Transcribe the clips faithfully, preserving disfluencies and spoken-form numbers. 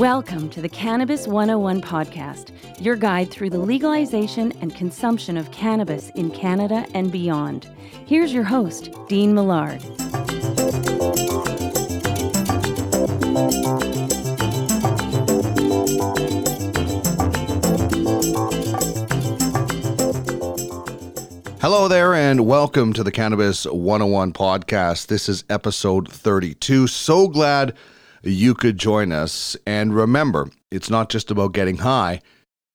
Welcome to the Cannabis one oh one podcast, your guide through the legalization and consumption of cannabis in Canada and beyond. Here's your host, Dean Millard. Hello there and welcome to the Cannabis one oh one podcast. This is episode thirty-two. So glad you could join us. And remember, it's not just about getting high,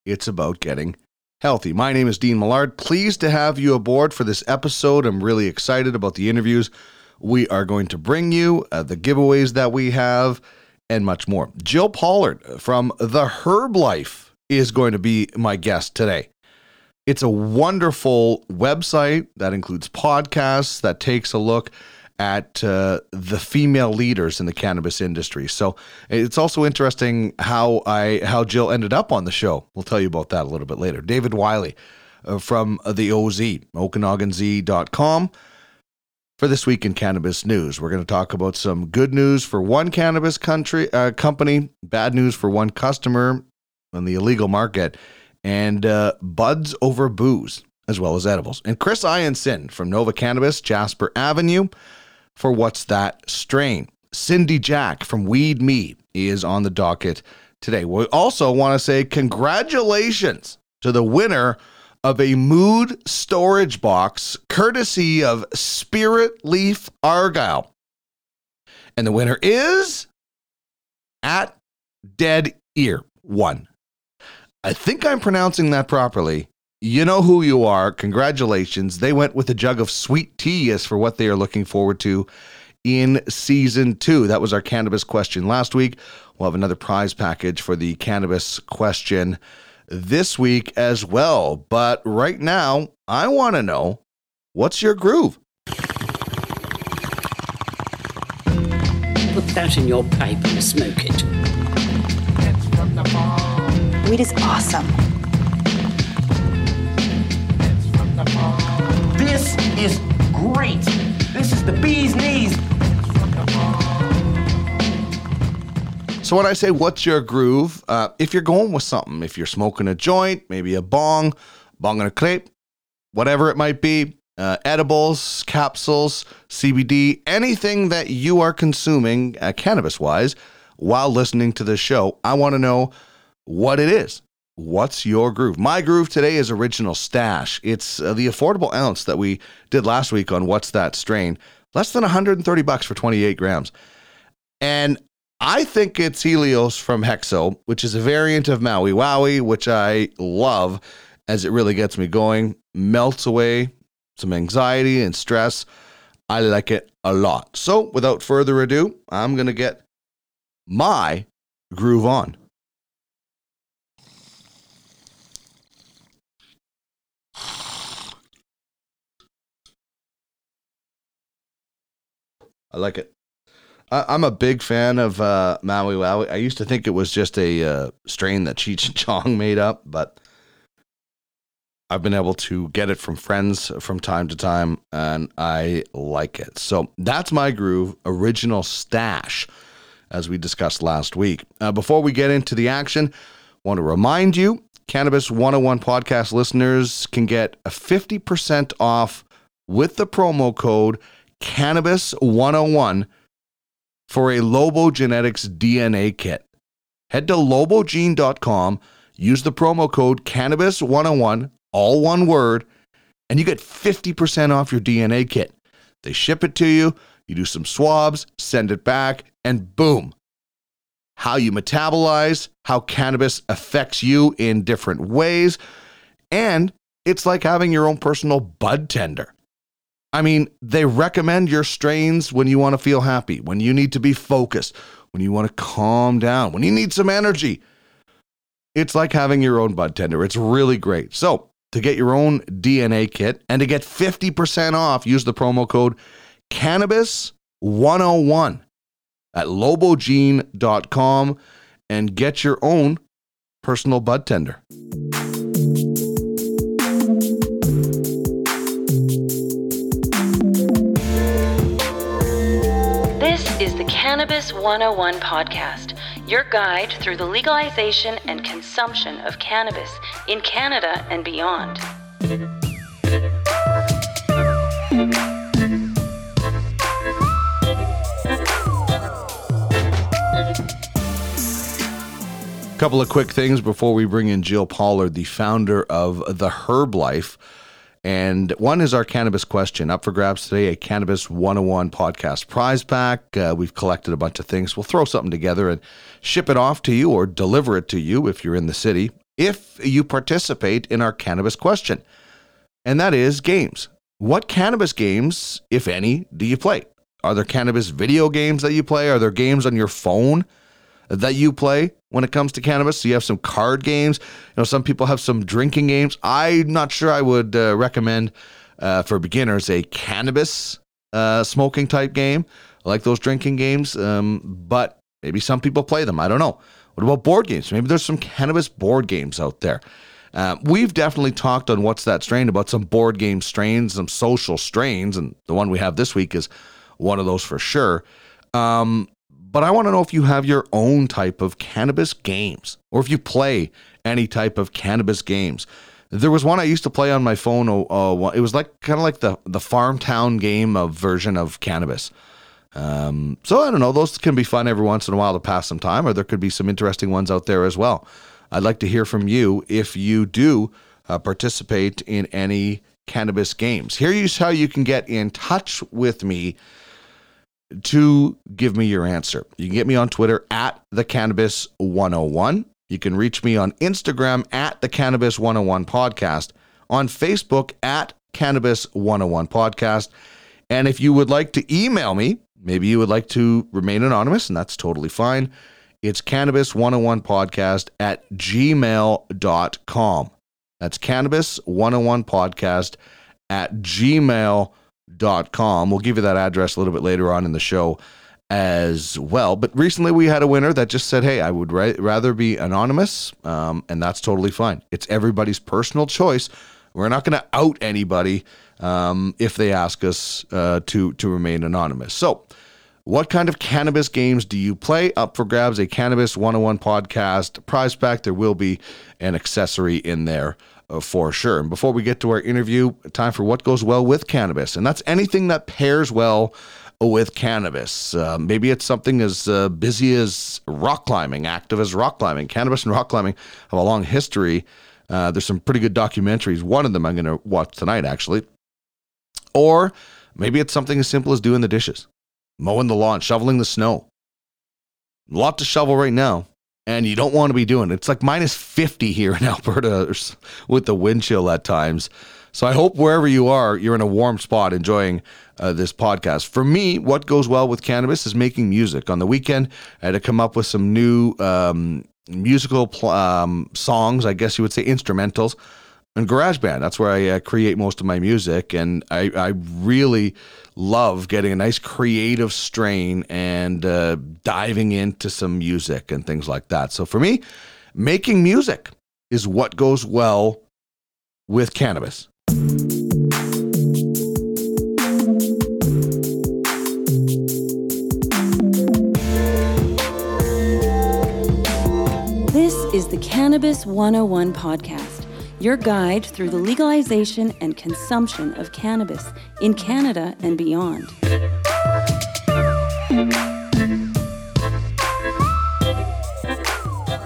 it's about getting healthy. My name is Dean Millard. Pleased to have you aboard for this episode. I'm really excited about the interviews we are going to bring you, uh, the giveaways that we have, and much more. Gill Polard from The Her(b) Life is going to be my guest today. It's a wonderful website that includes podcasts that takes a look at uh, the female leaders in the cannabis industry. So it's also interesting how I how Gill ended up on the show. We'll tell you about that a little bit later. David Wylie uh, from the O Z, Okanagan Z dot com. For This Week In Cannabis News, we're going to talk about some good news for one cannabis country uh, company, bad news for one customer on the illegal market, and uh, buds over booze, as well as edibles. And Chris Ionson from Nova Cannabis, Jasper Avenue, for What's That Strain? Cindy Jack from Weed Me is on the docket today. We also want to say congratulations to the winner of a mood storage box courtesy of Spiritleaf Argyle. And the winner is at Dead Ear One. I think I'm pronouncing that properly. You know who you are. Congratulations. They went with a jug of sweet tea as for what they are looking forward to in season two. That was our cannabis question last week. We'll have another prize package for the cannabis question this week as well. But right now, I want to know, what's your groove? Put that in your pipe and smoke it. It's from the bomb. Weed is awesome. This is great. This is the bee's knees. So when I say, what's your groove? Uh, if you're going with something, if you're smoking a joint, maybe a bong, bong and a crepe, whatever it might be, uh, edibles, capsules, C B D, anything that you are consuming uh, cannabis-wise while listening to this show, I want to know what it is. What's your groove? My groove today is Original Stash. It's uh, the affordable ounce that we did last week on What's That Strain? Less than one hundred thirty bucks for twenty-eight grams. And I think it's Helios from Hexo, which is a variant of Maui Wowie, which I love as it really gets me going, melts away some anxiety and stress. I like it a lot. So without further ado, I'm going to get my groove on. I like it. I, I'm a big fan of uh, Maui Wowie. I used to think it was just a uh, strain that Cheech and Chong made up, but I've been able to get it from friends from time to time, and I like it. So that's my groove, Original Stash, as we discussed last week. Uh, before we get into the action, I want to remind you, Cannabis one oh one podcast listeners can get a fifty percent off with the promo code Cannabis one oh one for a Lobo Genetics D N A kit. Head to lobo gene dot com, use the promo code Cannabis one oh one, all one word, and you get fifty percent off your D N A kit. They ship it to you, you do some swabs, send it back, and boom. How you metabolize, how cannabis affects you in different ways, and it's like having your own personal bud tender. I mean, they recommend your strains when you want to feel happy, when you need to be focused, when you want to calm down, when you need some energy. It's like having your own bud tender. It's really great. So to get your own D N A kit and to get fifty percent off, use the promo code Cannabis one oh one at lobo gene dot com and get your own personal bud tender. Cannabis one oh one podcast, your guide through the legalization and consumption of cannabis in Canada and beyond. A couple of quick things before we bring in Gill Polard, the founder of The Her(b) Life. And one is our cannabis question. Up for grabs today, a Cannabis one oh one podcast prize pack. Uh, we've collected a bunch of things. We'll throw something together and ship it off to you or deliver it to you if you're in the city, if you participate in our cannabis question. And that is games. What cannabis games, if any, do you play? Are there cannabis video games that you play? Are there games on your phone that you play when it comes to cannabis? So you have some card games. You know, some people have some drinking games. I'm not sure I would uh, recommend uh, for beginners a cannabis uh, smoking type game. I like those drinking games, um, but maybe some people play them. I don't know. What about board games? Maybe there's some cannabis board games out there. Uh, we've definitely talked on What's That Strain about some board game strains, some social strains, and the one we have this week is one of those for sure. Um, But I want to know if you have your own type of cannabis games or if you play any type of cannabis games. There was one I used to play on my phone. Uh, it was like kind of like the, the farm town game of version of cannabis. Um, so I don't know. Those can be fun every once in a while to pass some time, or there could be some interesting ones out there as well. I'd like to hear from you if you do uh, participate in any cannabis games. Here's how you can get in touch with me to give me your answer. You can get me on Twitter at the Cannabis one oh one. You can reach me on Instagram at the Cannabis one oh one Podcast, on Facebook at Cannabis one oh one Podcast. And if you would like to email me, maybe you would like to remain anonymous, and that's totally fine. It's Cannabis one oh one Podcast at gmail dot com. That's Cannabis one oh one Podcast at gmail dot com. Dot com. We'll give you that address a little bit later on in the show as well. But recently we had a winner that just said, hey, I would ra- rather be anonymous. Um, and that's totally fine. It's everybody's personal choice. We're not going to out anybody um, if they ask us uh, to, to remain anonymous. So what kind of cannabis games do you play? Up for grabs, a Cannabis one oh one Podcast prize pack. There will be an accessory in there for sure. And before we get to our interview, time for what goes well with cannabis. And that's anything that pairs well with cannabis. Uh, maybe it's something as uh, busy as rock climbing, active as rock climbing. Cannabis and rock climbing have a long history. Uh, there's some pretty good documentaries. One of them I'm going to watch tonight, actually. Or maybe it's something as simple as doing the dishes, mowing the lawn, shoveling the snow. A lot to shovel right now. And you don't want to be doing it. It's like minus fifty here in Alberta with the wind chill at times. So I hope wherever you are, you're in a warm spot enjoying uh, this podcast. For me, what goes well with cannabis is making music. On the weekend, I had to come up with some new um, musical pl- um, songs, I guess you would say instrumentals, and GarageBand. That's where I uh, create most of my music. And I, I really love getting a nice creative strain and uh, diving into some music and things like that. So for me, making music is what goes well with cannabis. This is the Cannabis one oh one Podcast, your guide through the legalization and consumption of cannabis in Canada and beyond.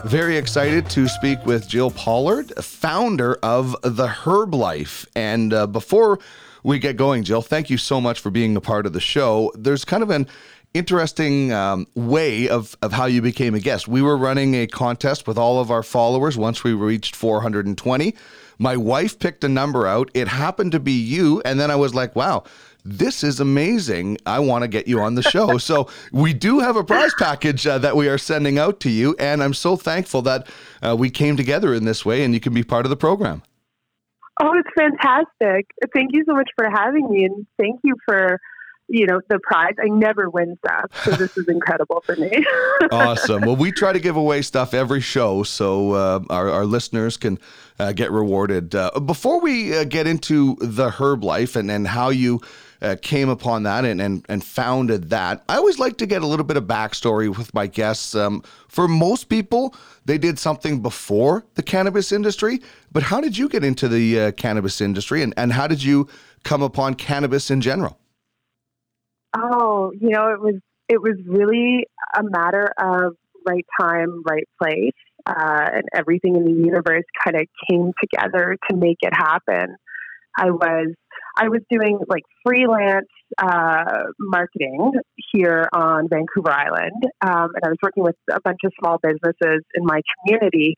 Very excited to speak with Gill Polard, founder of The Her(b) Life. And uh, before we get going, Gill, thank you so much for being a part of the show. There's kind of an interesting um, way of, of how you became a guest. We were running a contest with all of our followers. Once we reached four hundred twenty, my wife picked a number out. It happened to be you. And then I was like, wow, this is amazing. I want to get you on the show. So we do have a prize package uh, that we are sending out to you. And I'm so thankful that uh, we came together in this way and you can be part of the program. Oh, it's fantastic. Thank you so much for having me. And thank you for you know, the prize. I never win stuff, so this is incredible for me. Awesome. Well, we try to give away stuff every show, so uh, our, our listeners can uh, get rewarded. Uh, before we uh, get into The Her(b) Life and, and how you uh, came upon that and, and and founded that. I always like to get a little bit of backstory with my guests. Um, for most people, they did something before the cannabis industry, but how did you get into the uh, cannabis industry, and, and how did you come upon cannabis in general? Oh, you know, it was it was really a matter of right time, right place. Uh, and everything in the universe kind of came together to make it happen. I was I was doing like freelance uh, marketing here on Vancouver Island, um, and I was working with a bunch of small businesses in my community.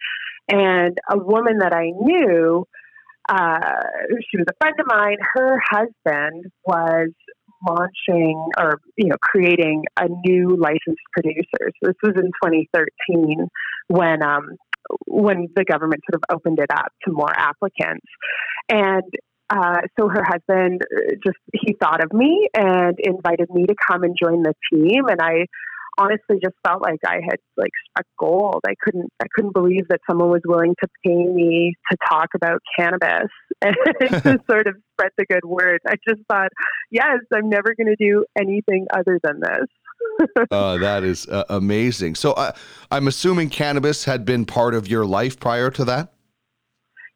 And a woman that I knew, uh, she was a friend of mine. Her husband was launching or you know creating a new licensed producer. So this was in twenty thirteen when um, when the government sort of opened it up to more applicants. And uh, so her husband just, he thought of me and invited me to come and join the team. And I honestly just felt like I had like struck gold. I couldn't, I couldn't believe that someone was willing to pay me to talk about cannabis and to sort of spread the good word. I just thought, yes, I'm never going to do anything other than this. Oh, that is uh, amazing. So uh, I'm assuming cannabis had been part of your life prior to that?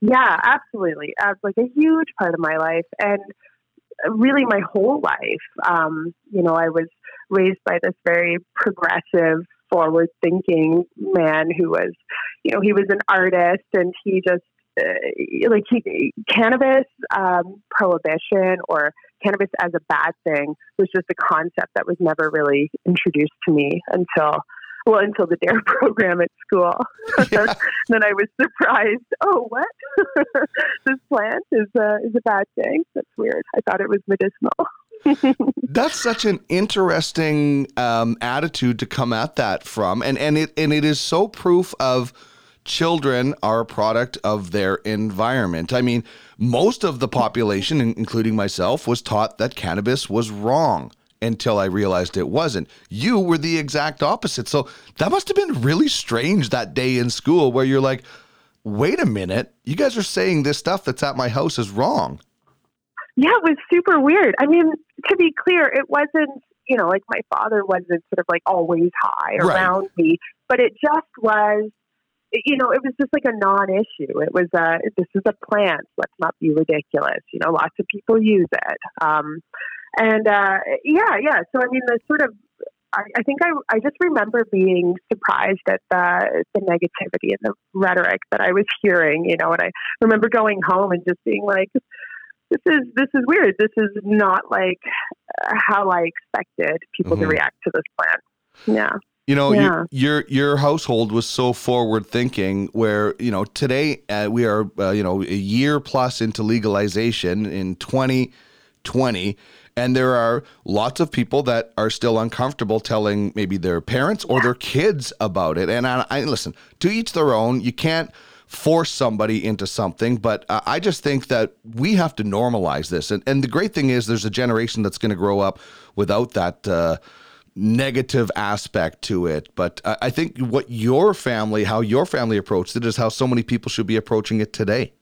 Yeah, absolutely. That's like a huge part of my life and really my whole life. Um, you know, I was raised by this very progressive, forward thinking man who was, you know, he was an artist and he just uh, like he, cannabis um, prohibition or cannabis as a bad thing was just a concept that was never really introduced to me until Well, until the D A R E program at school. Yeah. Then I was surprised. Oh, what? This plant is a, is a bad thing? That's weird. I thought it was medicinal. That's such an interesting um, attitude to come at that from. And, and, it, and it is so proof of children are a product of their environment. I mean, most of the population, including myself, was taught that cannabis was wrong until I realized it wasn't. You were the exact opposite. So that must have been really strange that day in school where you're like, wait a minute, you guys are saying this stuff that's at my house is wrong. Yeah, it was super weird. I mean, to be clear, it wasn't, you know, like my father wasn't sort of like always high around right. me, but it just was, you know, it was just like a non-issue. It was, uh, this is a plant. Let's not be ridiculous. You know, lots of people use it. Um, And, uh, yeah, yeah. So, I mean, the sort of, I, I think I, I just remember being surprised at the, the negativity and the rhetoric that I was hearing, you know, and I remember going home and just being like, this is, this is weird. This is not like how I expected people mm-hmm. to react to this plant. Yeah. You know, yeah. your, your, your household was so forward thinking where, you know, today uh, we are, uh, you know, a year plus into legalization in twenty twenty. And there are lots of people that are still uncomfortable telling maybe their parents or their kids about it. And I, I listen, to each their own. You can't force somebody into something, but uh, I just think that we have to normalize this. And, and the great thing is there's a generation that's going to grow up without that uh, negative aspect to it. But I, I think what your family, how your family approached it is how so many people should be approaching it today.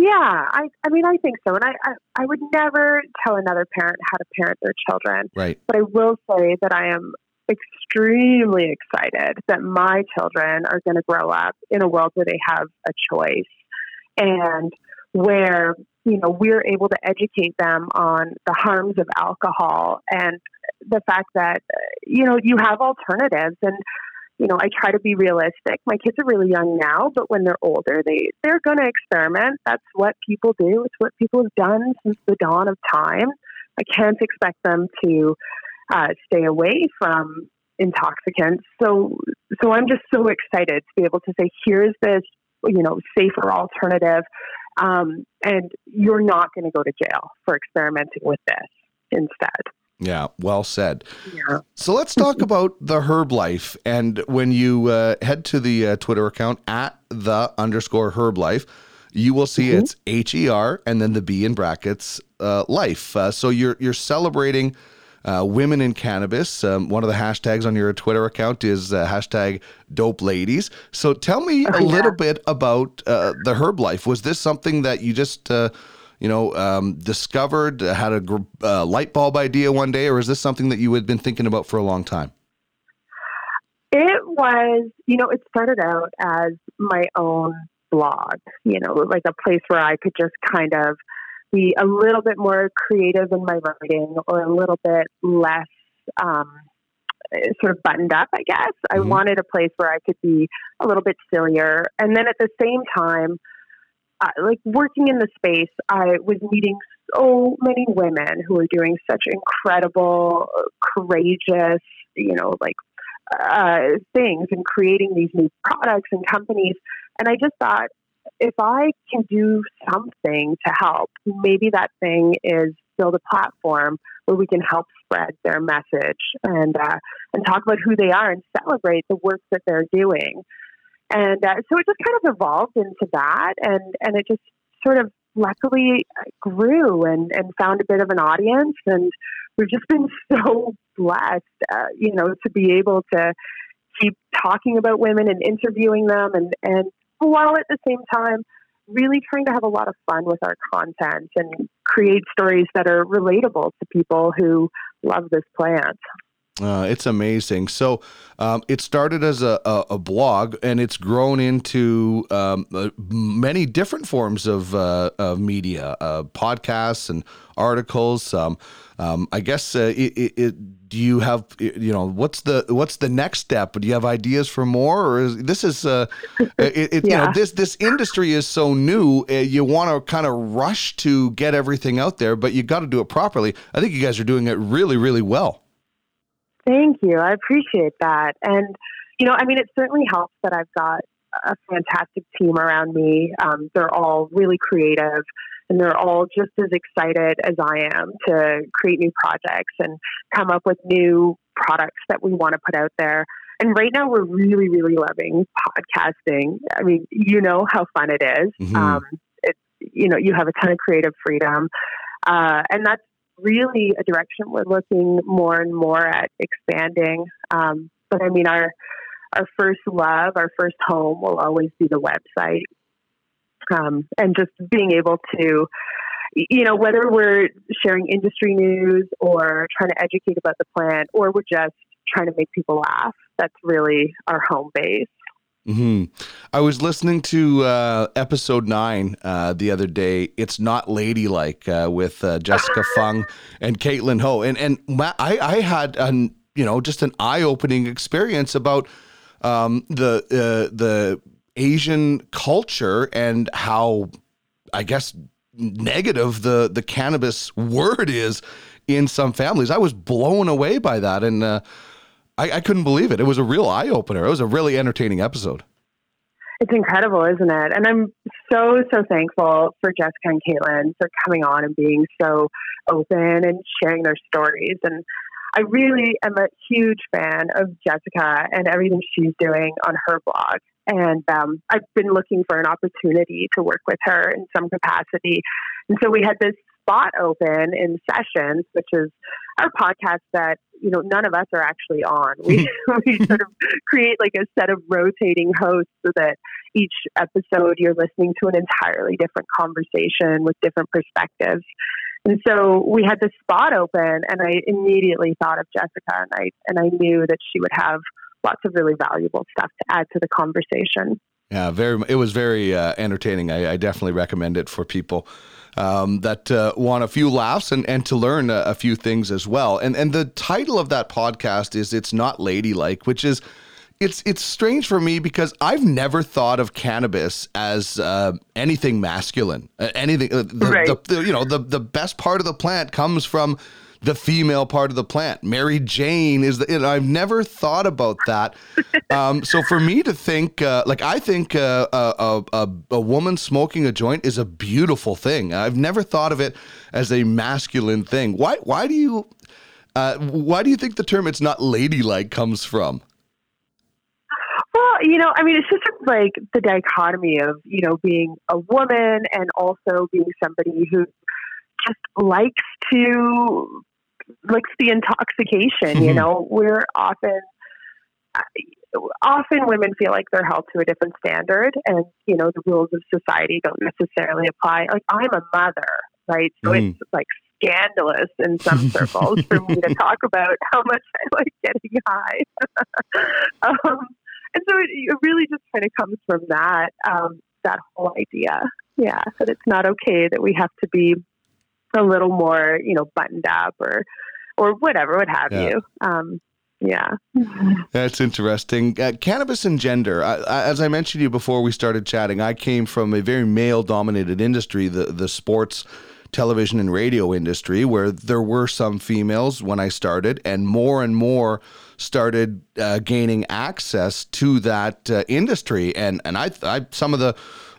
Yeah, I, I mean, I think so. And I, I, I would never tell another parent how to parent their children. Right. But I will say that I am extremely excited that my children are going to grow up in a world where they have a choice and where, you know, we're able to educate them on the harms of alcohol and the fact that, you know, you have alternatives. And you know, I try to be realistic. My kids are really young now, but when they're older, they, they're going to experiment. That's what people do. It's what people have done since the dawn of time. I can't expect them to uh, stay away from intoxicants. So, so I'm just so excited to be able to say, here's this, you know, safer alternative. Um, and you're not going to go to jail for experimenting with this instead. Yeah, well said. Yeah. So let's talk about the Herb Life. And when you uh, head to the uh, Twitter account at the underscore Herb Life, you will see mm-hmm. it's H E R and then the B in brackets uh, life. Uh, so you're you're celebrating uh, women in cannabis. Um, one of the hashtags on your Twitter account is uh, hashtag dope ladies. So tell me oh, a yeah. little bit about uh, the Herb Life. Was this something that you just... Uh, you know, um, discovered, had a uh, light bulb idea one day, or is this something that you had been thinking about for a long time? It was, you know, it started out as my own blog, you know, like a place where I could just kind of be a little bit more creative in my writing, or a little bit less um, sort of buttoned up, I guess. I mm-hmm. wanted a place where I could be a little bit sillier. And then at the same time, uh, like working in the space, I was meeting so many women who were doing such incredible, courageous, you know, like uh, things, and creating these new products and companies. And I just thought, if I can do something to help, maybe that thing is build a platform where we can help spread their message and uh, and talk about who they are and celebrate the work that they're doing. And uh, so it just kind of evolved into that, and, and it just sort of luckily grew and, and found a bit of an audience. And we've just been so blessed, uh, you know, to be able to keep talking about women and interviewing them, and, and while at the same time really trying to have a lot of fun with our content and create stories that are relatable to people who love this plant. Uh, it's amazing. So um, it started as a, a, a blog, and it's grown into um, uh, many different forms of, uh, of media, uh, podcasts and articles. Um, um, I guess uh, it, it, it, do you have, you know, what's the what's the next step? Do you have ideas for more? Or is, this is uh, it, it, yeah. you know, this this industry is so new. Uh, you want to kind of rush to get everything out there, but you got to do it properly. I think you guys are doing it really, really well. Thank you. I appreciate that. And, you know, I mean, it certainly helps that I've got a fantastic team around me. Um, they're all really creative, and they're all just as excited as I am to create new projects and come up with new products that we want to put out there. And right now we're really, really loving podcasting. I mean, you know how fun it is. Mm-hmm. Um, it's, you know, you have a ton of creative freedom. Uh, and that's really a direction we're looking more and more at expanding. Um, but I mean, our, our first love, our first home will always be the website. Um, and just being able to, you know, whether we're sharing industry news or trying to educate about the plant, or we're just trying to make people laugh, that's really our home base. Hmm. I was listening to uh, episode nine uh, the other day. It's Not Ladylike uh, with uh, Jessica Fung and Caitlin Ho, and and I, I had an you know just an eye opening experience about um, the uh, the Asian culture and how, I guess, negative the the cannabis word is in some families. I was blown away by that, and. Uh, I, I couldn't believe it. It was a real eye-opener. It was a really entertaining episode. It's incredible, isn't it? And I'm so, so thankful for Jessica and Caitlin for coming on and being so open and sharing their stories. And I really am a huge fan of Jessica and everything she's doing on her blog. And um, I've been looking for an opportunity to work with her in some capacity. And so we had this spot open in Sessions, which is our podcast that, you know, none of us are actually on. We, we sort of create like a set of rotating hosts so that each episode you're listening to an entirely different conversation with different perspectives. And so we had this spot open, and I immediately thought of Jessica, and I, and I knew that she would have lots of really valuable stuff to add to the conversation. Yeah, very. It was very uh, entertaining. I, I definitely recommend it for people um, that uh, want a few laughs and, and to learn a, a few things as well. And and the title of that podcast is "It's Not Ladylike," which is it's it's strange for me because I've never thought of cannabis as uh, anything masculine. Anything, uh, the, right. the, the, you know, the the best part of the plant comes from the female part of the plant. Mary Jane is the, you know, I've never thought about that. Um, so for me to think, uh, like I think uh, a, a, a woman smoking a joint is a beautiful thing. I've never thought of it as a masculine thing. Why, why do you, uh, why do you think the term "it's not ladylike" comes from? Well, you know, I mean, it's just like the dichotomy of, you know, being a woman and also being somebody who just likes to likes the intoxication. Mm-hmm. You know, we're often often women feel like they're held to a different standard, and you know the rules of society don't necessarily apply. Like I'm a mother, right? So mm. it's like scandalous in some circles for me to talk about how much I like getting high. um, and so it, it really just kind of comes from that, um, that whole idea. Yeah, that it's not okay that we have to be a little more, you know, buttoned up or, or whatever, what have yeah. you. Um, yeah. That's interesting. Uh, cannabis and gender. I, I, as I mentioned to you before we started chatting, I came from a very male-dominated industry, the the sports, television, and radio industry, where there were some females when I started, and more and more started uh, gaining access to that uh, industry. And and I, I some of the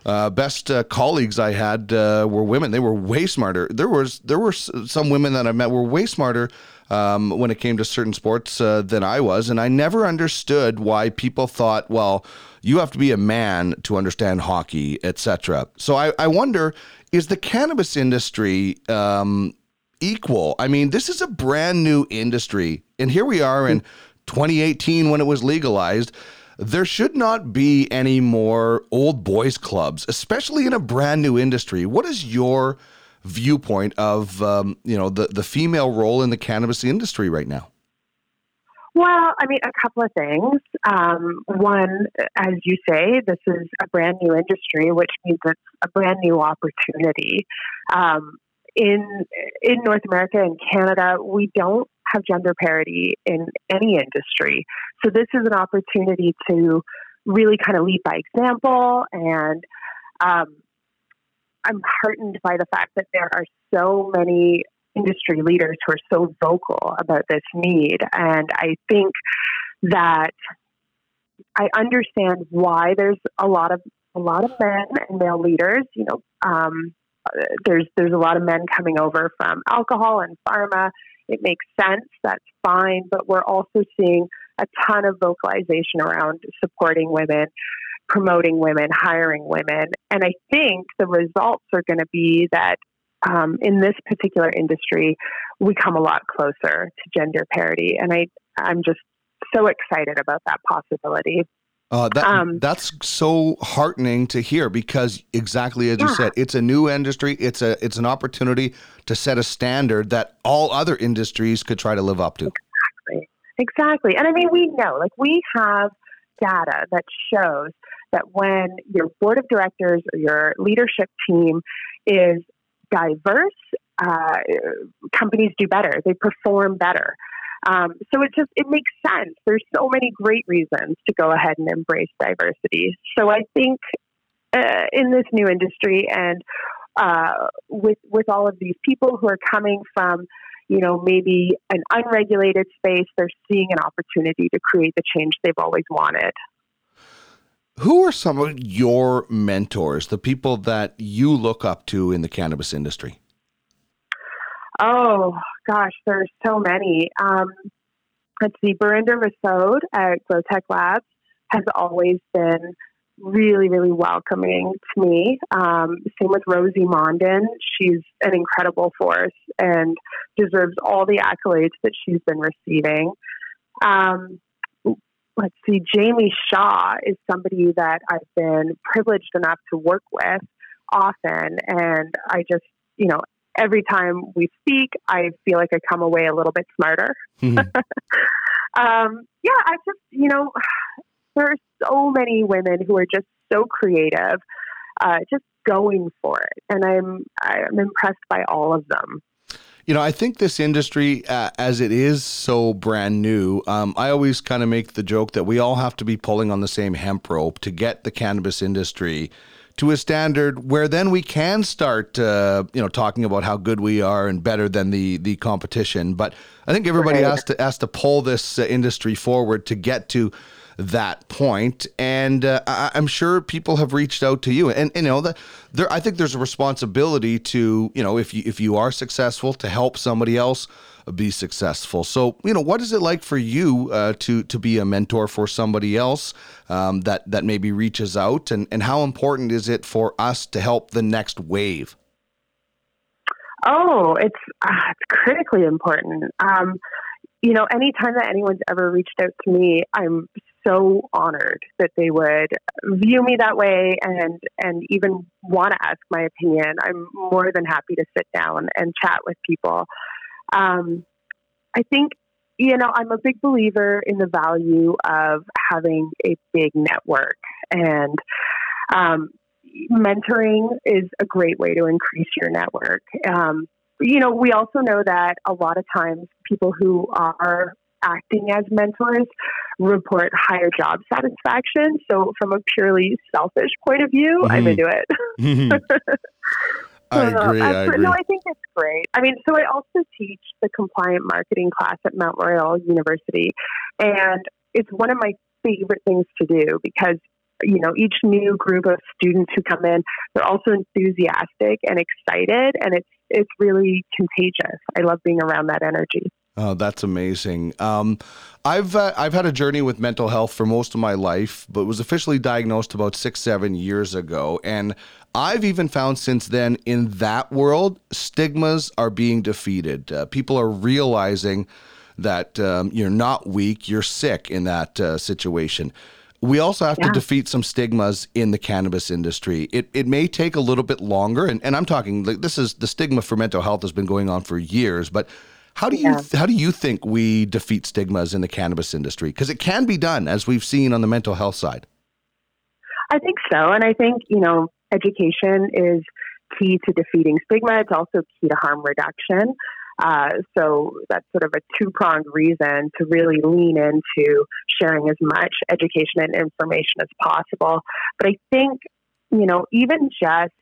Uh, best uh, colleagues I had uh, were women. They were way smarter. There was there were s- some women that I met were way smarter um, when it came to certain sports uh, than I was, and I never understood why people thought, well, you have to be a man to understand hockey, et cetera. So I, I wonder, is the cannabis industry um, equal? I mean, this is a brand new industry, and here we are in twenty eighteen when it was legalized. There should not be any more old boys clubs, especially in a brand new industry. What is your viewpoint of, um, you know, the, the female role in the cannabis industry right now? Well, I mean, a couple of things. Um, one, as you say, this is a brand new industry, which means it's a brand new opportunity. Um, in, in North America and Canada, we don't have gender parity in any industry. So this is an opportunity to really kind of lead by example. And um, I'm heartened by the fact that there are so many industry leaders who are so vocal about this need. And I think that I understand why there's a lot of, a lot of men and male leaders, you know, um, there's, there's a lot of men coming over from alcohol and pharma. It makes sense. That's fine. But we're also seeing a ton of vocalization around supporting women, promoting women, hiring women. And I think the results are going to be that um, in this particular industry, we come a lot closer to gender parity. And I, I'm just so excited about that possibility. Uh, that, um, that's so heartening to hear, because exactly as yeah. you said, it's a new industry. It's a it's an opportunity to set a standard that all other industries could try to live up to. Exactly. Exactly. And I mean, we know, like we have data that shows that when your board of directors or your leadership team is diverse, uh, companies do better. They perform better. Um, so it just, it makes sense. There's so many great reasons to go ahead and embrace diversity. So I think uh, in this new industry and uh, with, with all of these people who are coming from, you know, maybe an unregulated space, they're seeing an opportunity to create the change they've always wanted. Who are some of your mentors, the people that you look up to in the cannabis industry? Oh, gosh, there's so many. Um, let's see, Berinda Rasode at Glow Tech Labs has always been really, really welcoming to me. Um, same with Rosie Mondin. She's an incredible force and deserves all the accolades that she's been receiving. Um, let's see, Jamie Shaw is somebody that I've been privileged enough to work with often, and I just, you know, every time we speak, I feel like I come away a little bit smarter. Mm-hmm. um, yeah, I just, you know, there are so many women who are just so creative, uh, just going for it. And I'm, I'm impressed by all of them. You know, I think this industry, uh, as it is so brand new, um, I always kind of make the joke that we all have to be pulling on the same hemp rope to get the cannabis industry to a standard where then we can start, uh, you know, talking about how good we are and better than the the competition. But I think everybody right. has to has to pull this uh, industry forward to get to that point. And uh, I, I'm sure people have reached out to you. And, and you know, the, there I think there's a responsibility to, you know, if you if you are successful, to help somebody else be successful. So, you know, what is it like for you uh, to to be a mentor for somebody else um, that that maybe reaches out, and, and how important is it for us to help the next wave? Oh, it's uh, it's critically important. Um, you know, anytime that anyone's ever reached out to me, I'm so honored that they would view me that way and and even want to ask my opinion. I'm more than happy to sit down and chat with people. Um, I think, you know, I'm a big believer in the value of having a big network, and um, mentoring is a great way to increase your network. Um, you know, we also know that a lot of times people who are acting as mentors report higher job satisfaction. So from a purely selfish point of view, mm-hmm. I'm into it. I agree. I agree. No, I think it's great. I mean, so I also teach the compliant marketing class at Mount Royal University, and it's one of my favorite things to do because, you know, each new group of students who come in, they're also enthusiastic and excited, and it's it's really contagious. I love being around that energy. Oh, that's amazing. Um, I've uh, I've had a journey with mental health for most of my life, but was officially diagnosed about six, seven years ago. And I've even found since then in that world, stigmas are being defeated. Uh, people are realizing that um, you're not weak, you're sick in that uh, situation. We also have yeah. to defeat some stigmas in the cannabis industry. It it may take a little bit longer. And, and I'm talking, like, this is the stigma for mental health has been going on for years, but How do you yeah. how do you think we defeat stigmas in the cannabis industry? Because it can be done, as we've seen on the mental health side. I think so. And I think, you know, education is key to defeating stigma. It's also key to harm reduction. Uh, so that's sort of a two-pronged reason to really lean into sharing as much education and information as possible. But I think, you know, even just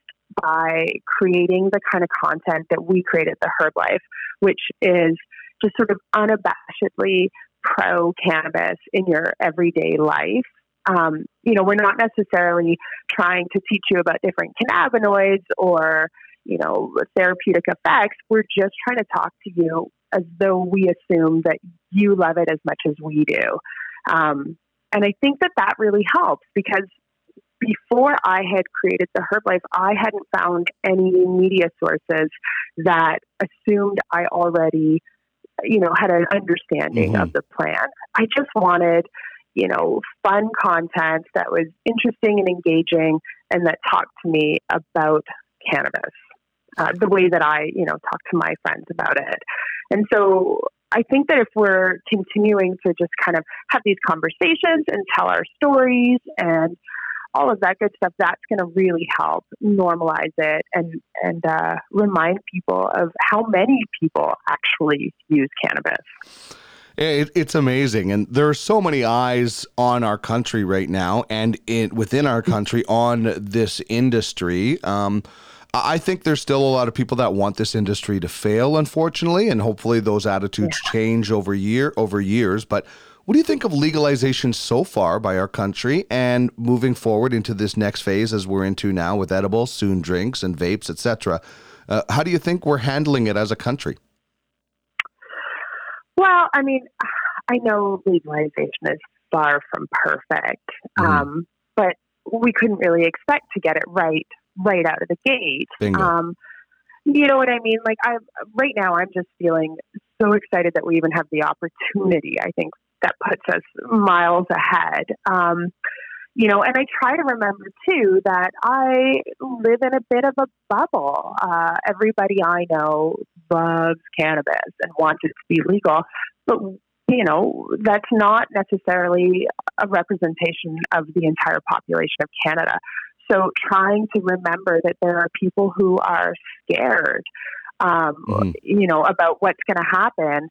by creating the kind of content that we create at The Her(b) Life, which is just sort of unabashedly pro-cannabis in your everyday life. Um, you know, we're not necessarily trying to teach you about different cannabinoids or, you know, therapeutic effects. We're just trying to talk to you as though we assume that you love it as much as we do. Um, and I think that that really helps because before I had created The Her(b) Life, I hadn't found any media sources that assumed I already, you know, had an understanding mm-hmm. of the plant. I just wanted, you know, fun content that was interesting and engaging and that talked to me about cannabis, uh, the way that I, you know, talk to my friends about it. And so I think that if we're continuing to just kind of have these conversations and tell our stories and all of that good stuff, that's going to really help normalize it and and uh, remind people of how many people actually use cannabis. It, it's amazing. And there are so many eyes on our country right now and in, within our country on this industry. Um, I think there's still a lot of people that want this industry to fail, unfortunately, and hopefully those attitudes yeah. change over year over years. But what do you think of legalization so far by our country and moving forward into this next phase as we're into now with edibles, soon drinks and vapes, et cetera? Uh, how do you think we're handling it as a country? Well, I mean, I know legalization is far from perfect, mm. um, but we couldn't really expect to get it right, right out of the gate. Bingo. Um, you know what I mean? Like I, right now I'm just feeling so excited that we even have the opportunity, I think, that puts us miles ahead. Um, you know, and I try to remember too, that I live in a bit of a bubble. Uh, everybody I know loves cannabis and wants it to be legal, but you know, that's not necessarily a representation of the entire population of Canada. So trying to remember that there are people who are scared, um, mm. you know, about what's going to happen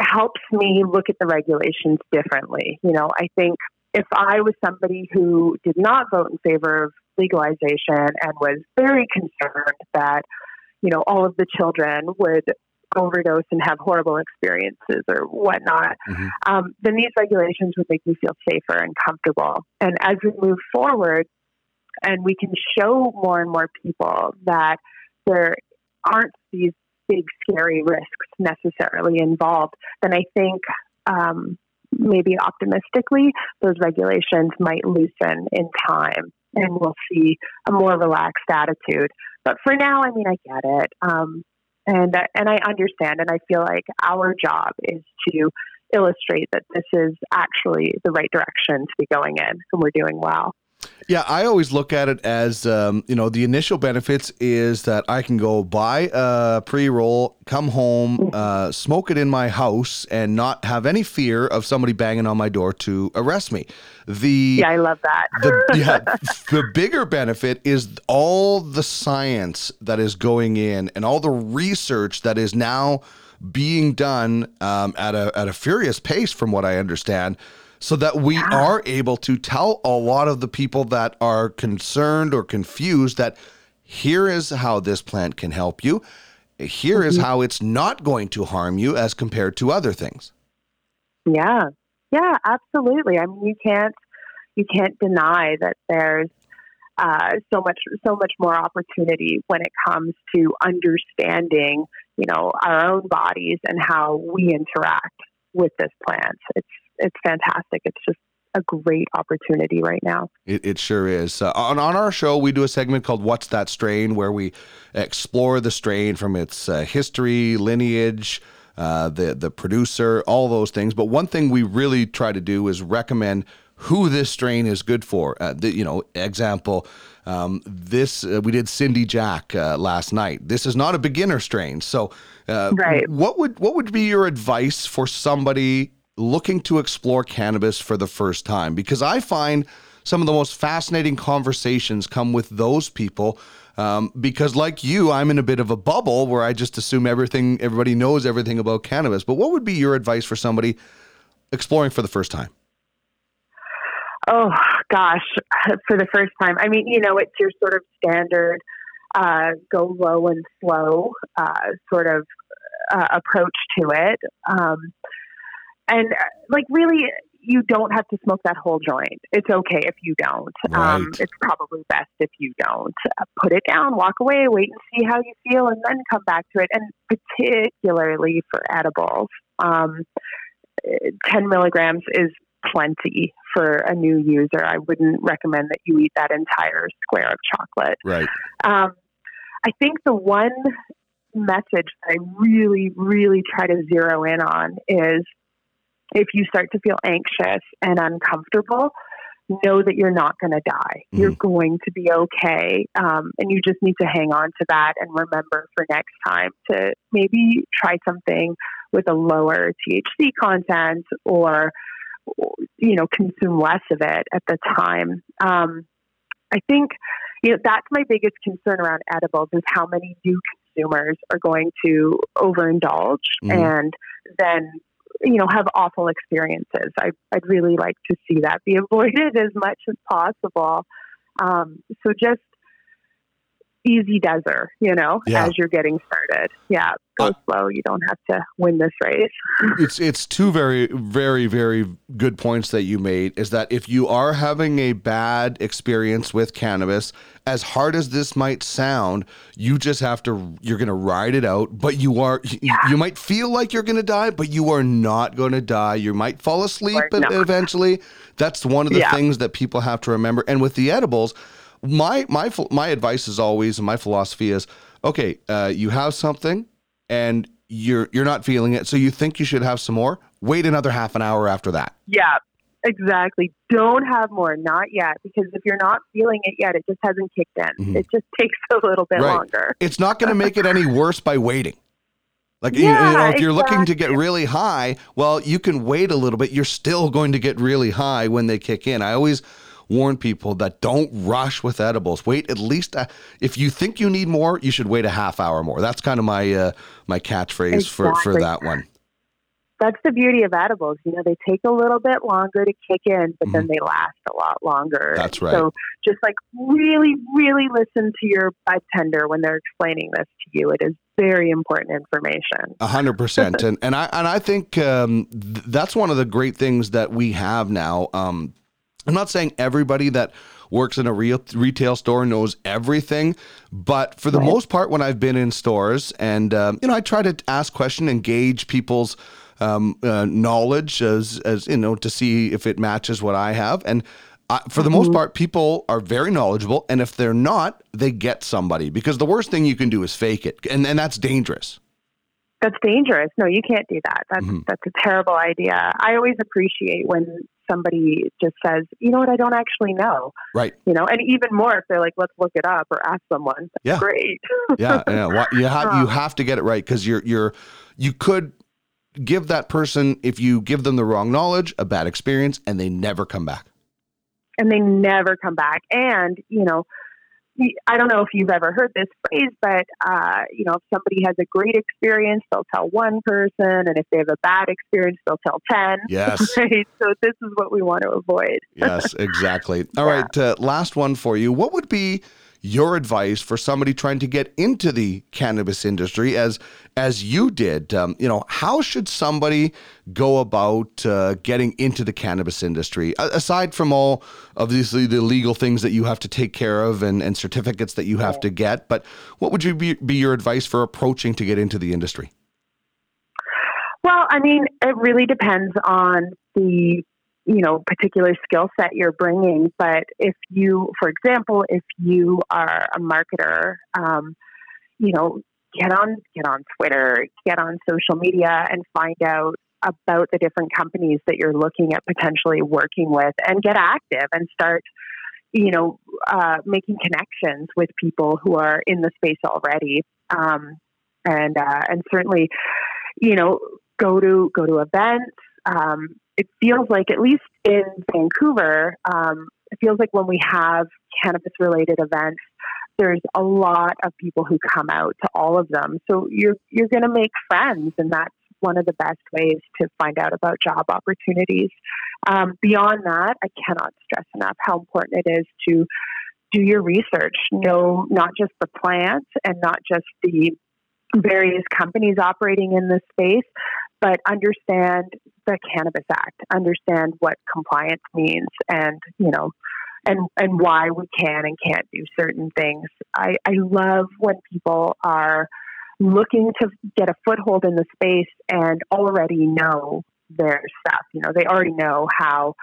helps me look at the regulations differently. You know, I think if I was somebody who did not vote in favor of legalization and was very concerned that, you know, all of the children would overdose and have horrible experiences or whatnot, mm-hmm. um, then these regulations would make me feel safer and comfortable. And as we move forward and we can show more and more people that there aren't these big, scary risks necessarily involved, then I think um, maybe optimistically, those regulations might loosen in time and we'll see a more relaxed attitude. But for now, I mean, I get it. Um, and, and I understand, and I feel like our job is to illustrate that this is actually the right direction to be going in, and we're doing well. Yeah, I always look at it as, um, you know, the initial benefits is that I can go buy a pre-roll, come home, uh, smoke it in my house, and not have any fear of somebody banging on my door to arrest me. The Yeah, I love that. the, yeah, the bigger benefit is all the science that is going in and all the research that is now being done um, at a at a furious pace, from what I understand, so that we yeah. are able to tell a lot of the people that are concerned or confused that here is how this plant can help you. Here mm-hmm. is how it's not going to harm you as compared to other things. Yeah, yeah, absolutely. I mean, you can't you can't deny that there's uh, so much so much more opportunity when it comes to understanding, you know, our own bodies and how we interact with this plant. It's it's fantastic. It's just a great opportunity right now. It, it sure is. Uh, on, on our show, we do a segment called What's That Strain, where we explore the strain from its uh, history, lineage, uh, the, the producer, all those things. But one thing we really try to do is recommend who this strain is good for. Uh, the, you know, example, um, this, uh, we did Cindy Jack uh, last night. This is not a beginner strain. So uh, right. what would, what would be your advice for somebody looking to explore cannabis for the first time? Because I find some of the most fascinating conversations come with those people. Um, because like you, I'm in a bit of a bubble where I just assume everything, everybody knows everything about cannabis. But what would be your advice for somebody exploring for the first time? Oh gosh, for the first time. I mean, you know, it's your sort of standard, uh, go low and slow, uh, sort of, uh, approach to it. Um, And like, really, you don't have to smoke that whole joint. It's okay if you don't. Right. Um, it's probably best if you don't. Uh, put it down, walk away, wait and see how you feel, and then come back to it. And particularly for edibles, um, ten milligrams is plenty for a new user. I wouldn't recommend that you eat that entire square of chocolate. Right. Um, I think the one message that I really, really try to zero in on is, if you start to feel anxious and uncomfortable, know that you're not going to die. Mm. You're going to be okay. Um, and you just need to hang on to that and remember for next time to maybe try something with a lower T H C content, or, you know, consume less of it at the time. Um, I think, you know, that's my biggest concern around edibles is how many new consumers are going to overindulge mm. and then, you know, have awful experiences. I, I'd really like to see that be avoided as much as possible. Um, so just easy desert, you know, yeah. as you're getting started. Yeah. Go uh, slow. You don't have to win this race. it's, it's two very, very, very good points that you made, is that if you are having a bad experience with cannabis, as hard as this might sound, you just have to, you're going to ride it out, but you are, yeah. you, you might feel like you're going to die, but you are not going to die. You might fall asleep and eventually. That's one of the yeah. things that people have to remember. And with the edibles, My my my advice is always, and my philosophy is, okay, uh, you have something and you're you're not feeling it, so you think you should have some more. Wait another half an hour after that. Yeah, exactly. Don't have more, not yet, because if you're not feeling it yet, it just hasn't kicked in. Mm-hmm. It just takes a little bit right. longer. It's not going to make it any worse by waiting. Like, yeah, you know, if you're exactly. looking to get really high, well, you can wait a little bit. You're still going to get really high when they kick in. I always warn people that don't rush with edibles. Wait at least a, if you think you need more, you should wait a half hour more. That's kind of my uh, my catchphrase exactly. for for that one. That's the beauty of edibles. You know, they take a little bit longer to kick in, but mm-hmm. then they last a lot longer. That's right. So just like really, really listen to your bartender when they're explaining this to you. It is very important information. A hundred percent. And and I and I think um, th- that's one of the great things that we have now. Um, I'm not saying everybody that works in a real retail store knows everything, but for the right. most part, when I've been in stores and, um, you know, I try to ask questions, engage people's um, uh, knowledge as, as, you know, to see if it matches what I have. And I, for the mm-hmm. most part, people are very knowledgeable. And if they're not, they get somebody, because the worst thing you can do is fake it. And, and that's dangerous. that's dangerous. No, you can't do that. That's, mm-hmm. that's a terrible idea. I always appreciate when somebody just says, you know what, I don't actually know. Right. You know, and even more if they're like, let's look it up or ask someone. That's yeah. great. yeah. yeah. Well, you have, you have to get it right. Cause you're, you're, you could give that person, if you give them the wrong knowledge, a bad experience, and they never come back. And they never come back. And, you know, I don't know if you've ever heard this phrase, but, uh, you know, if somebody has a great experience, they'll tell one person. And if they have a bad experience, they'll tell ten. Yes. Right? So this is what we want to avoid. Yes, exactly. All yeah. right. Uh, last one for you. What would be your advice for somebody trying to get into the cannabis industry as, as you did? Um, you know, how should somebody go about uh, getting into the cannabis industry? A- aside from all, obviously, the legal things that you have to take care of and, and certificates that you have to get, but what would you be, be your advice for approaching to get into the industry? Well, I mean, it really depends on the you know, particular skill set you're bringing. But if you, for example, if you are a marketer, um, you know, get on, get on Twitter, get on social media and find out about the different companies that you're looking at potentially working with and get active and start, you know, uh, making connections with people who are in the space already. Um, and, uh, and certainly, you know, go to, go to events, um, it feels like, at least in Vancouver, um, it feels like when we have cannabis-related events, there's a lot of people who come out to all of them. So you're you're going to make friends, and that's one of the best ways to find out about job opportunities. Um, beyond that, I cannot stress enough how important it is to do your research. Know not just the plants and not just the various companies operating in this space, but understand the Cannabis Act, understand what compliance means and, you know, and, and why we can and can't do certain things. I, I love when people are looking to get a foothold in the space and already know their stuff. You know, they already know how,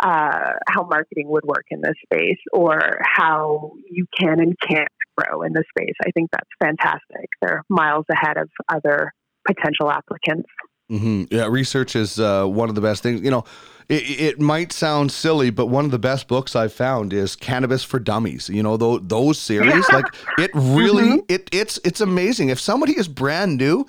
uh, how marketing would work in this space or how you can and can't grow in this space. I think that's fantastic. They're miles ahead of other potential applicants. Mm-hmm. Yeah, research is uh, one of the best things. You know, it, it might sound silly, but one of the best books I've found is Cannabis for Dummies. You know, th- those series, like it really, mm-hmm. it it's it's amazing. If somebody is brand new,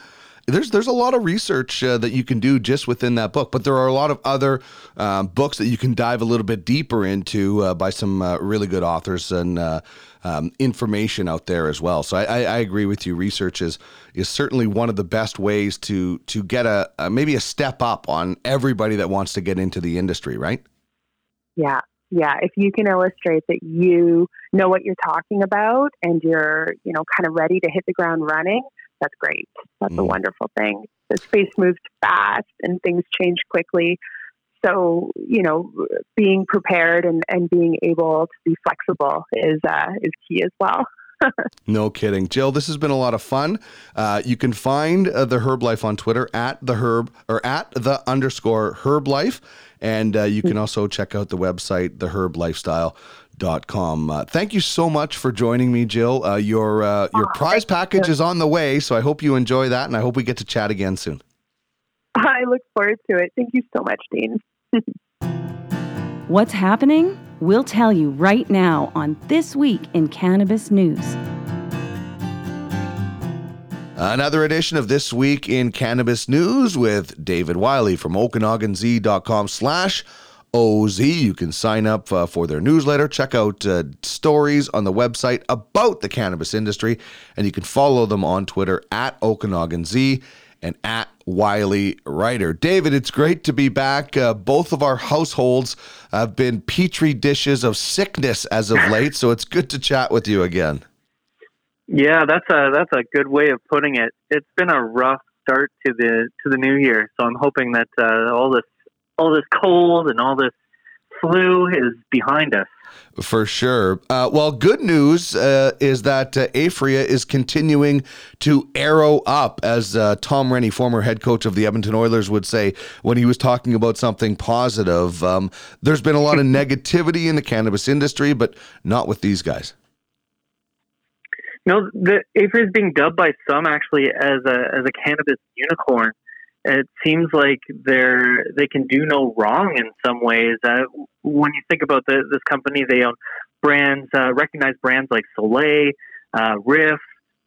there's there's a lot of research uh, that you can do just within that book. But there are a lot of other um, books that you can dive a little bit deeper into uh, by some uh, really good authors and uh, um, information out there as well. So I, I, I agree with you. Research is is certainly one of the best ways to to get a, a maybe a step up on everybody that wants to get into the industry, right? Yeah. Yeah, if you can illustrate that you know what you're talking about and you're, you know, kind of ready to hit the ground running, that's great. That's mm. a wonderful thing. The space moves fast and things change quickly. So, you know, being prepared and, and being able to be flexible is uh, is key as well. No kidding. Jill, this has been a lot of fun. Uh, you can find uh, The Herb Life on Twitter at The Herb or at the underscore Herb Life. And uh, you can also check out the website, the herb lifestyle dot com. Uh, thank you so much for joining me, Jill. Uh, your uh, your oh, prize package you. is on the way, so I hope you enjoy that, and I hope we get to chat again soon. I look forward to it. Thank you so much, Dean. What's happening? We'll tell you right now on This Week in Cannabis News. Another edition of This Week in Cannabis News with David Wylie from Okanagan Z dot com slash O Z. You can sign up uh, for their newsletter, check out uh, stories on the website about the cannabis industry, and you can follow them on Twitter at OkanaganZ and at Wylie Ryder. David, it's great to be back. Uh, both of our households have been petri dishes of sickness as of late, so it's good to chat with you again. Yeah, that's a that's a good way of putting it. It's been a rough start to the to the new year, so I'm hoping that uh, all this all this cold and all this flu is behind us. For sure. Uh, well, good news uh, is that uh, Aphria is continuing to arrow up, as uh, Tom Renney, former head coach of the Edmonton Oilers, would say when he was talking about something positive. Um, there's been a lot of negativity in the cannabis industry, but not with these guys. No, the Aphria is being dubbed by some actually as a as a cannabis unicorn. It seems like they're they can do no wrong in some ways. Uh, when you think about the, this company, they own brands, uh, recognized brands like Soleil, uh, Riff,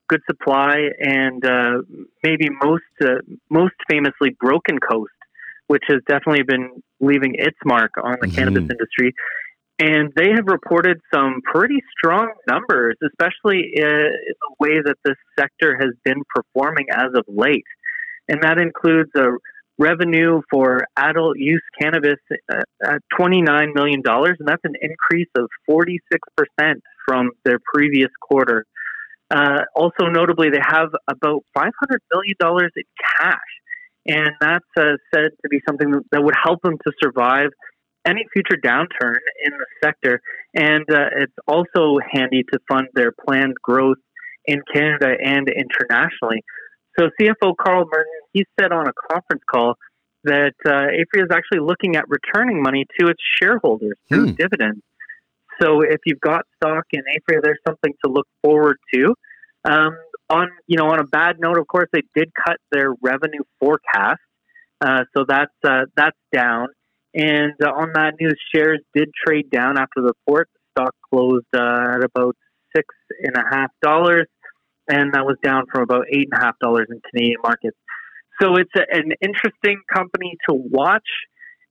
Good Supply, and uh, maybe most uh, most famously Broken Coast, which has definitely been leaving its mark on the mm-hmm. cannabis industry. And they have reported some pretty strong numbers, especially in the way that this sector has been performing as of late. And that includes a revenue for adult use cannabis at twenty-nine million dollars, and that's an increase of forty-six percent from their previous quarter. Uh, also notably, they have about five hundred million dollars in cash, and that's uh, said to be something that would help them to survive any future downturn in the sector. And uh, it's also handy to fund their planned growth in Canada and internationally. So C F O Carl Merton, he said on a conference call that uh, Aphria is actually looking at returning money to its shareholders through hmm. dividends. So if you've got stock in Aphria, there's something to look forward to. Um, on you know, on a bad note, of course, they did cut their revenue forecast, uh, so that's uh, that's down. And uh, on that news, shares did trade down after the report. The stock closed uh, at about six and a half dollars, and that was down from about eight and a half dollars in Canadian markets. So it's a, an interesting company to watch.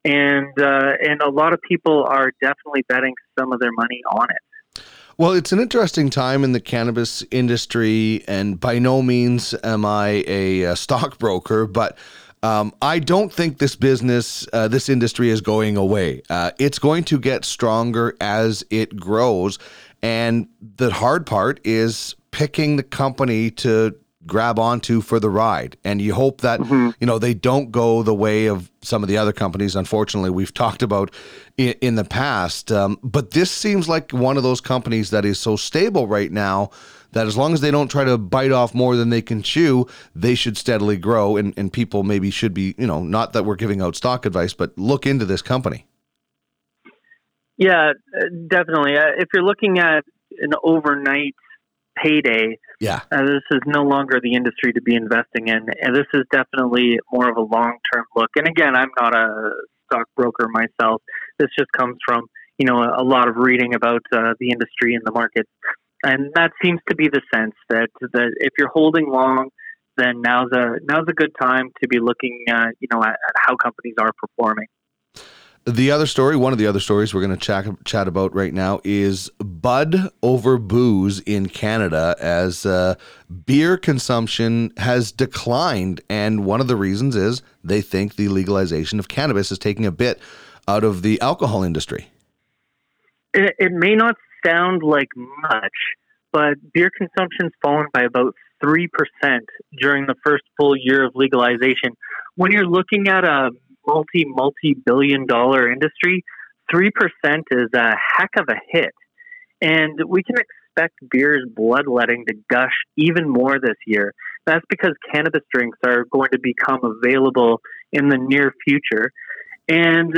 And uh, and a lot of people are definitely betting some of their money on it. Well, it's an interesting time in the cannabis industry, and by no means am I a, a stockbroker, but um, I don't think this business, uh, this industry is going away. Uh, it's going to get stronger as it grows, and the hard part is picking the company to grab onto for the ride. And you hope that, mm-hmm. you know, they don't go the way of some of the other companies, unfortunately, we've talked about in, in the past. Um, but this seems like one of those companies that is so stable right now that as long as they don't try to bite off more than they can chew, they should steadily grow. And, and people maybe should be, you know, not that we're giving out stock advice, but look into this company. Yeah, definitely. Uh, if you're looking at an overnight payday, yeah, uh, this is no longer the industry to be investing in, and this is definitely more of a long-term look. And again, I'm not a stockbroker myself. This just comes from, you know, a, a lot of reading about uh, the industry and the market, and that seems to be the sense that that if you're holding long, then now's a now's a good time to be looking, uh, you know, at, at how companies are performing. The other story, one of the other stories we're going to chat, chat about right now is bud over booze in Canada, as uh, beer consumption has declined. And one of the reasons is they think the legalization of cannabis is taking a bit out of the alcohol industry. It, it may not sound like much, but beer consumption's fallen by about three percent during the first full year of legalization. When you're looking at a multi, multi-billion dollar industry, three percent is a heck of a hit. And we can expect beer's bloodletting to gush even more this year. That's because cannabis drinks are going to become available in the near future. And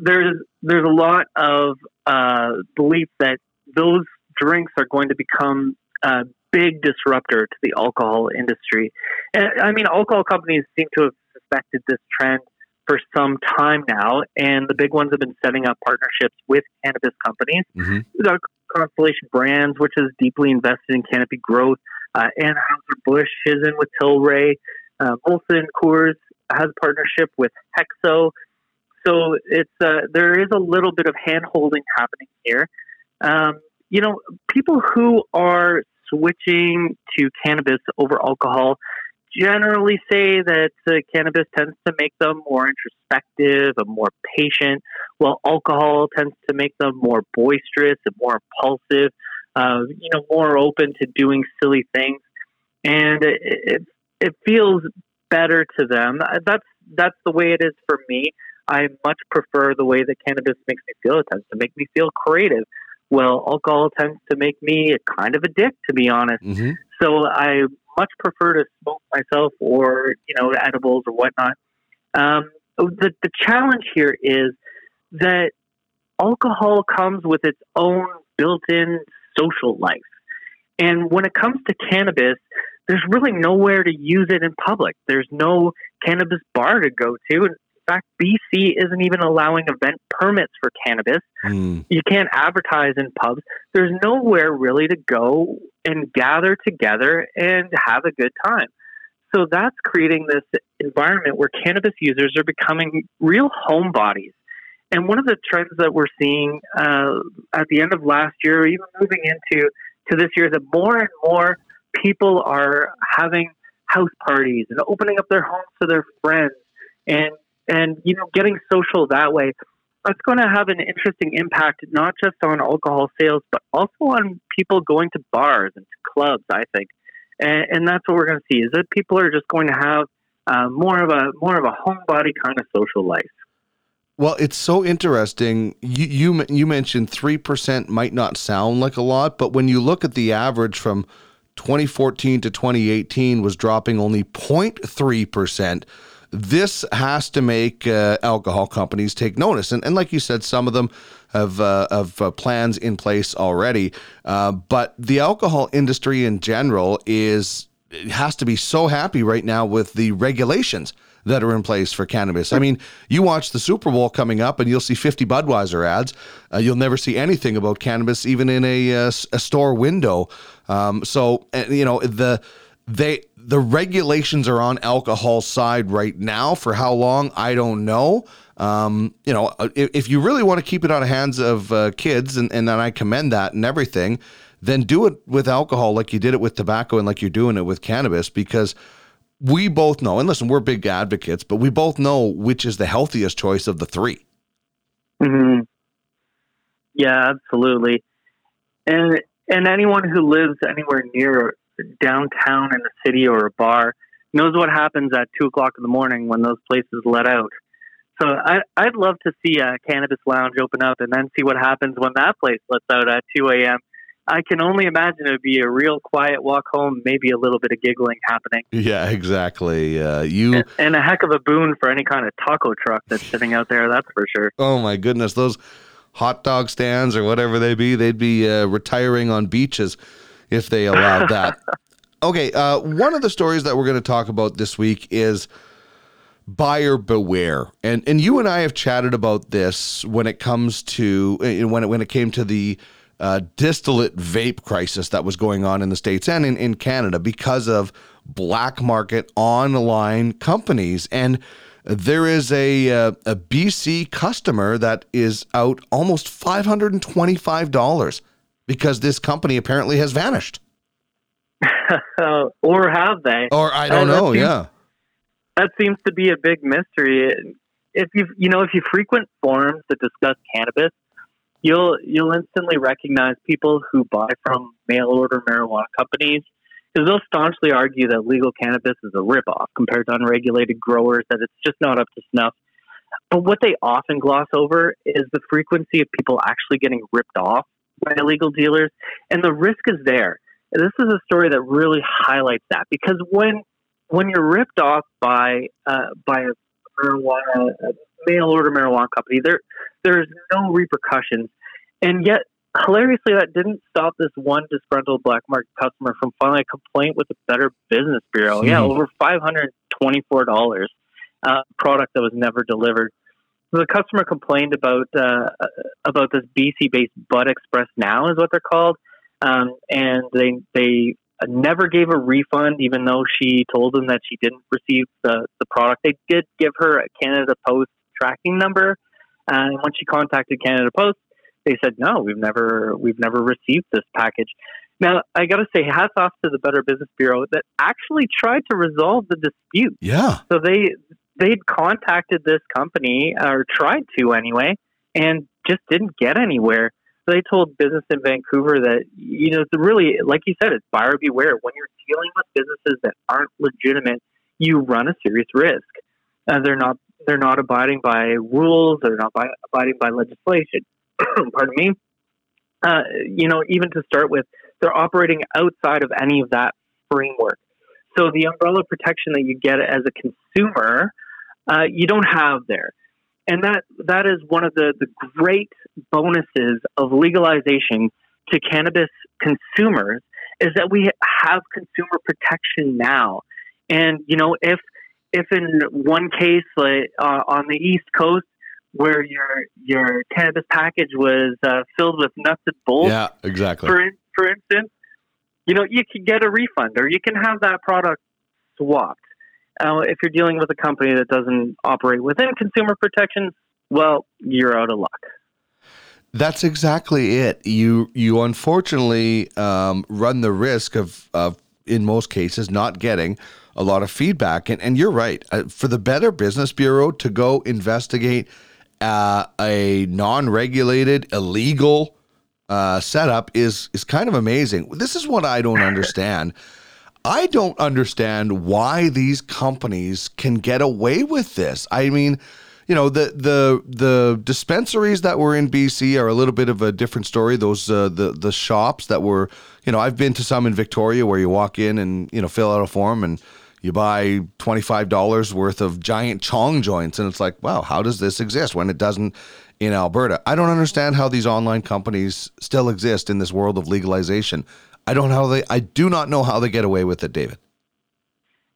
there's there's a lot of uh, belief that those drinks are going to become a big disruptor to the alcohol industry. And, I mean, alcohol companies seem to have suspected this trend for some time now, and the big ones have been setting up partnerships with cannabis companies. Mm-hmm. Our Constellation Brands, which is deeply invested in canopy growth, uh, Anheuser-Busch is in with Tilray, uh, Molson Coors has a partnership with Hexo. So it's uh, there is a little bit of hand-holding happening here. Um, you know, people who are switching to cannabis over alcohol generally say that uh, cannabis tends to make them more introspective and more patient, while alcohol tends to make them more boisterous and more impulsive, uh, you know, more open to doing silly things. And it, it, it feels better to them. That's, that's the way it is for me. I much prefer the way that cannabis makes me feel. It tends to make me feel creative. Well, alcohol tends to make me a kind of a dick, to be honest. Mm-hmm. So I much prefer to smoke myself or, you know, edibles or whatnot. Um, the, the challenge here is that alcohol comes with its own built-in social life. And when it comes to cannabis, there's really nowhere to use it in public. There's no cannabis bar to go to. In fact, B C isn't even allowing event permits for cannabis. Mm. You can't advertise in pubs. There's nowhere really to go and gather together and have a good time. So that's creating this environment where cannabis users are becoming real homebodies. And one of the trends that we're seeing uh, at the end of last year, even moving into to this year, is that more and more people are having house parties and opening up their homes to their friends and, and you know, getting social that way. That's going to have an interesting impact, not just on alcohol sales, but also on people going to bars and to clubs, I think. And, and that's what we're going to see, is that people are just going to have uh, more of a more of a homebody kind of social life. Well, it's so interesting. You you, you mentioned three percent might not sound like a lot, but when you look at the average from twenty fourteen to twenty eighteen was dropping only zero point three percent. This has to make uh, alcohol companies take notice. And, and like you said, some of them have, uh, have uh, plans in place already. Uh, but the alcohol industry in general is has to be so happy right now with the regulations that are in place for cannabis. I mean, you watch the Super Bowl coming up and you'll see fifty Budweiser ads. Uh, you'll never see anything about cannabis, even in a, uh, a store window. Um, so, uh, you know, the they the regulations are on alcohol's side right now. For how long, I don't know. Um, you know, if, if you really want to keep it out of hands of uh, kids, and, and then I commend that and everything, then do it with alcohol like you did it with tobacco and like you're doing it with cannabis, because we both know, and listen, we're big advocates, but we both know which is the healthiest choice of the three. Mm-hmm. Yeah, absolutely. And and anyone who lives anywhere near downtown in a city or a bar knows what happens at two o'clock in the morning when those places let out. So I, I'd love to see a cannabis lounge open up and then see what happens when that place lets out at two a.m. I can only imagine it would be a real quiet walk home, maybe a little bit of giggling happening. Yeah, exactly. Uh, you and, and a heck of a boon for any kind of taco truck that's sitting out there, that's for sure. Oh, my goodness. Those hot dog stands or whatever they be, they'd be uh, retiring on beaches if they allowed that. Okay, uh, one of the stories that we're going to talk about this week is buyer beware. And and you and I have chatted about this when it comes to, when it, when it came to the Uh, distillate vape crisis that was going on in the States and in, in Canada because of black market online companies. And there is a uh, a B C customer that is out almost five hundred twenty-five dollars because this company apparently has vanished. Or have they? Or I don't uh, know, that seems, yeah. That seems to be a big mystery. If you you know, if you frequent forums that discuss cannabis, You'll you'll instantly recognize people who buy from mail-order marijuana companies, because they'll staunchly argue that legal cannabis is a ripoff compared to unregulated growers, that it's just not up to snuff. But what they often gloss over is the frequency of people actually getting ripped off by illegal dealers, and the risk is there. And this is a story that really highlights that, because when when you're ripped off by uh, by a marijuana uh, mail-order marijuana company, there there's no repercussions. And yet, hilariously, that didn't stop this one disgruntled black market customer from filing a complaint with the Better Business Bureau. Mm. Yeah, over five hundred twenty-four dollars uh, product that was never delivered. So the customer complained about uh, about this B C-based Bud Express Now, is what they're called, um, and they they never gave a refund, even though she told them that she didn't receive the, the product. They did give her a Canada Post tracking number, and uh, once she contacted Canada Post, they said, no, we've never we've never received this package. Now, I got to say, hats off to the Better Business Bureau that actually tried to resolve the dispute. Yeah. So they they'd contacted this company, or tried to anyway, and just didn't get anywhere. So they told business in Vancouver that, you know, it's really, like you said, it's buyer beware. When you're dealing with businesses that aren't legitimate, you run a serious risk. Uh, they're not They're not abiding by rules. They're not by, abiding by legislation. Pardon me. Uh, you know, even to start with, they're operating outside of any of that framework. So the umbrella protection that you get as a consumer, uh, you don't have there. And that that is one of the, the great bonuses of legalization to cannabis consumers, is that we have consumer protection now. And, you know, if if in one case, like uh, on the East Coast, where your your cannabis package was uh, filled with nuts and bolts, yeah, exactly. For in, for instance, you know, you can get a refund, or you can have that product swapped. Uh, if you're dealing with a company that doesn't operate within consumer protection, well, you're out of luck. That's exactly it. You you unfortunately um, run the risk of, of, in most cases, not getting a lot of feedback. And, and you're right. Uh, for the Better Business Bureau to go investigate uh, a non-regulated, illegal uh, setup is is kind of amazing. This is what I don't understand. I don't understand why these companies can get away with this. I mean, you know, the the the dispensaries that were in B C are a little bit of a different story. Those uh, the the shops that were, you know, I've been to some in Victoria where you walk in and, you know, fill out a form and you buy twenty-five dollars worth of giant chong joints, and it's like, wow, how does this exist when it doesn't in Alberta? I don't understand how these online companies still exist in this world of legalization. I don't know how they. I do not know how they get away with it, David.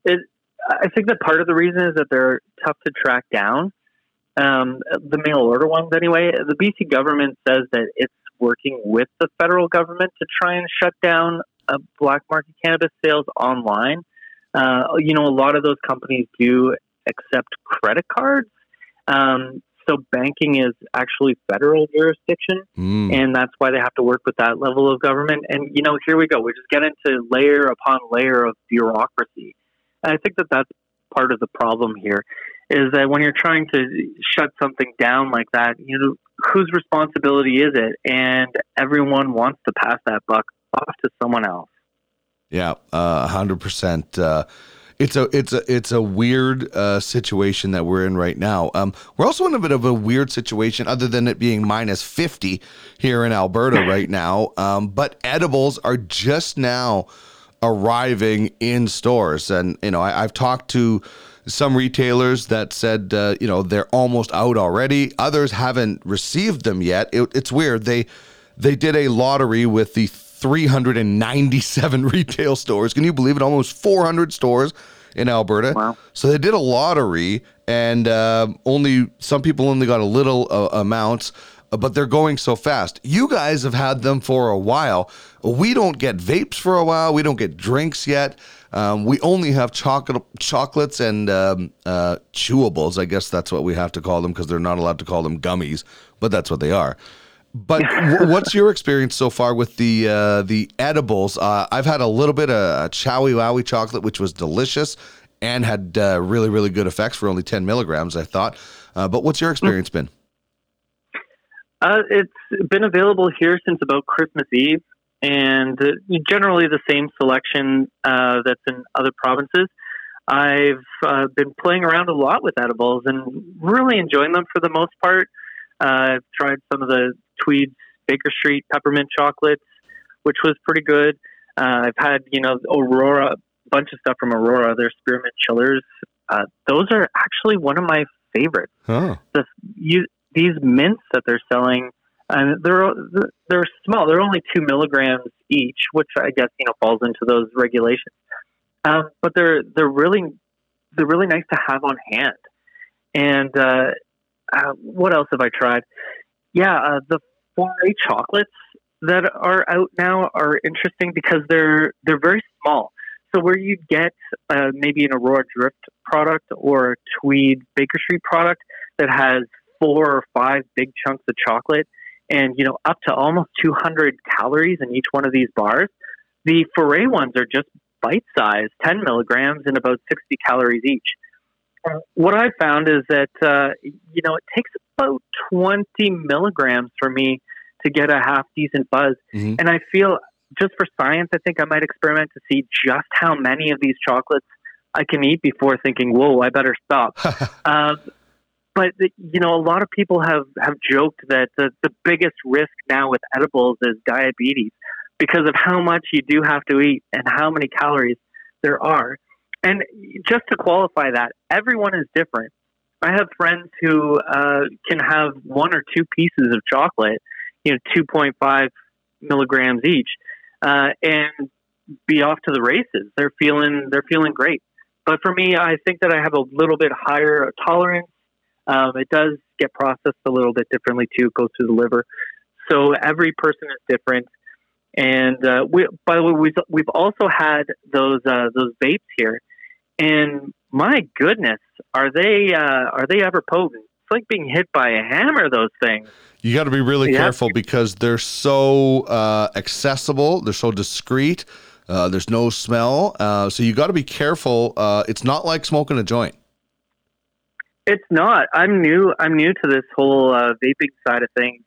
It, I think that part of the reason is that they're tough to track down. Um, the mail order ones, anyway. The B C government says that it's working with the federal government to try and shut down uh, black market cannabis sales online. Uh, you know, a lot of those companies do accept credit cards. Um, so banking is actually federal jurisdiction, mm. and that's why they have to work with that level of government. And, you know, here we go. We just get into layer upon layer of bureaucracy. And I think that that's part of the problem here, is that when you're trying to shut something down like that, you know, whose responsibility is it? And everyone wants to pass that buck off to someone else. Yeah, uh, one hundred percent. Uh It's a it's a it's a weird uh, situation that we're in right now. Um, we're also in a bit of a weird situation, other than it being minus fifty here in Alberta right now. Um, but edibles are just now arriving in stores, and you know I, I've talked to some retailers that said uh, you know they're almost out already. Others haven't received them yet. It, it's weird. They they did a lottery with the three hundred ninety-seven retail stores. Can you believe it? Almost four hundred stores in Alberta. Wow. So they did a lottery, and uh, only some people only got a little uh, amounts, uh, but they're going so fast. You guys have had them for a while. We don't get vapes for a while. We don't get drinks yet. Um, we only have chocolate, chocolates and um, uh, chewables. I guess that's what we have to call them, because they're not allowed to call them gummies, but that's what they are. But what's your experience so far with the uh, the edibles? Uh, I've had a little bit of Chowie Wowie chocolate, which was delicious and had uh, really, really good effects for only ten milligrams, I thought. Uh, but what's your experience been? Uh, it's been available here since about Christmas Eve, and uh, generally the same selection uh, that's in other provinces. I've uh, been playing around a lot with edibles and really enjoying them for the most part. Uh, I've tried some of the Tweed's Baker Street peppermint chocolates, which was pretty good. Uh, I've had, you know, Aurora, a bunch of stuff from Aurora, their spearmint chillers. Uh, those are actually one of my favorites. Huh. The, you, these mints that they're selling, and they're they're small. They're only two milligrams each, which I guess, you know, falls into those regulations. Um, but they're they're really they're really nice to have on hand. And uh, uh, what else have I tried? Yeah, uh, the Foray chocolates that are out now are interesting because they're they're very small. So where you'd get uh, maybe an Aurora Drift product or a Tweed Baker Street product that has four or five big chunks of chocolate and, you know, up to almost two hundred calories in each one of these bars, the Foray ones are just bite-sized, ten milligrams and about sixty calories each. What I found is that, uh, you know, it takes about twenty milligrams for me to get a half decent buzz. Mm-hmm. And I feel, just for science, I think I might experiment to see just how many of these chocolates I can eat before thinking, whoa, I better stop. uh, but, you know, a lot of people have, have joked that the, the biggest risk now with edibles is diabetes because of how much you do have to eat and how many calories there are. And just to qualify that, everyone is different. I have friends who uh, can have one or two pieces of chocolate, you know, two point five milligrams each. Uh, and be off to the races. They're feeling they're feeling great. But for me, I think that I have a little bit higher tolerance. Um, it does get processed a little bit differently too. It goes through the liver. So every person is different. And uh, we, by the way, we've, we've also had those uh, those vapes here. And my goodness, are they uh, are they ever potent? It's like being hit by a hammer, those things. You got to be really yeah. careful because they're so uh, accessible. They're so discreet. Uh, there's no smell. Uh, so you got to be careful. Uh, it's not like smoking a joint. It's not. I'm new. I'm new to this whole uh, vaping side of things.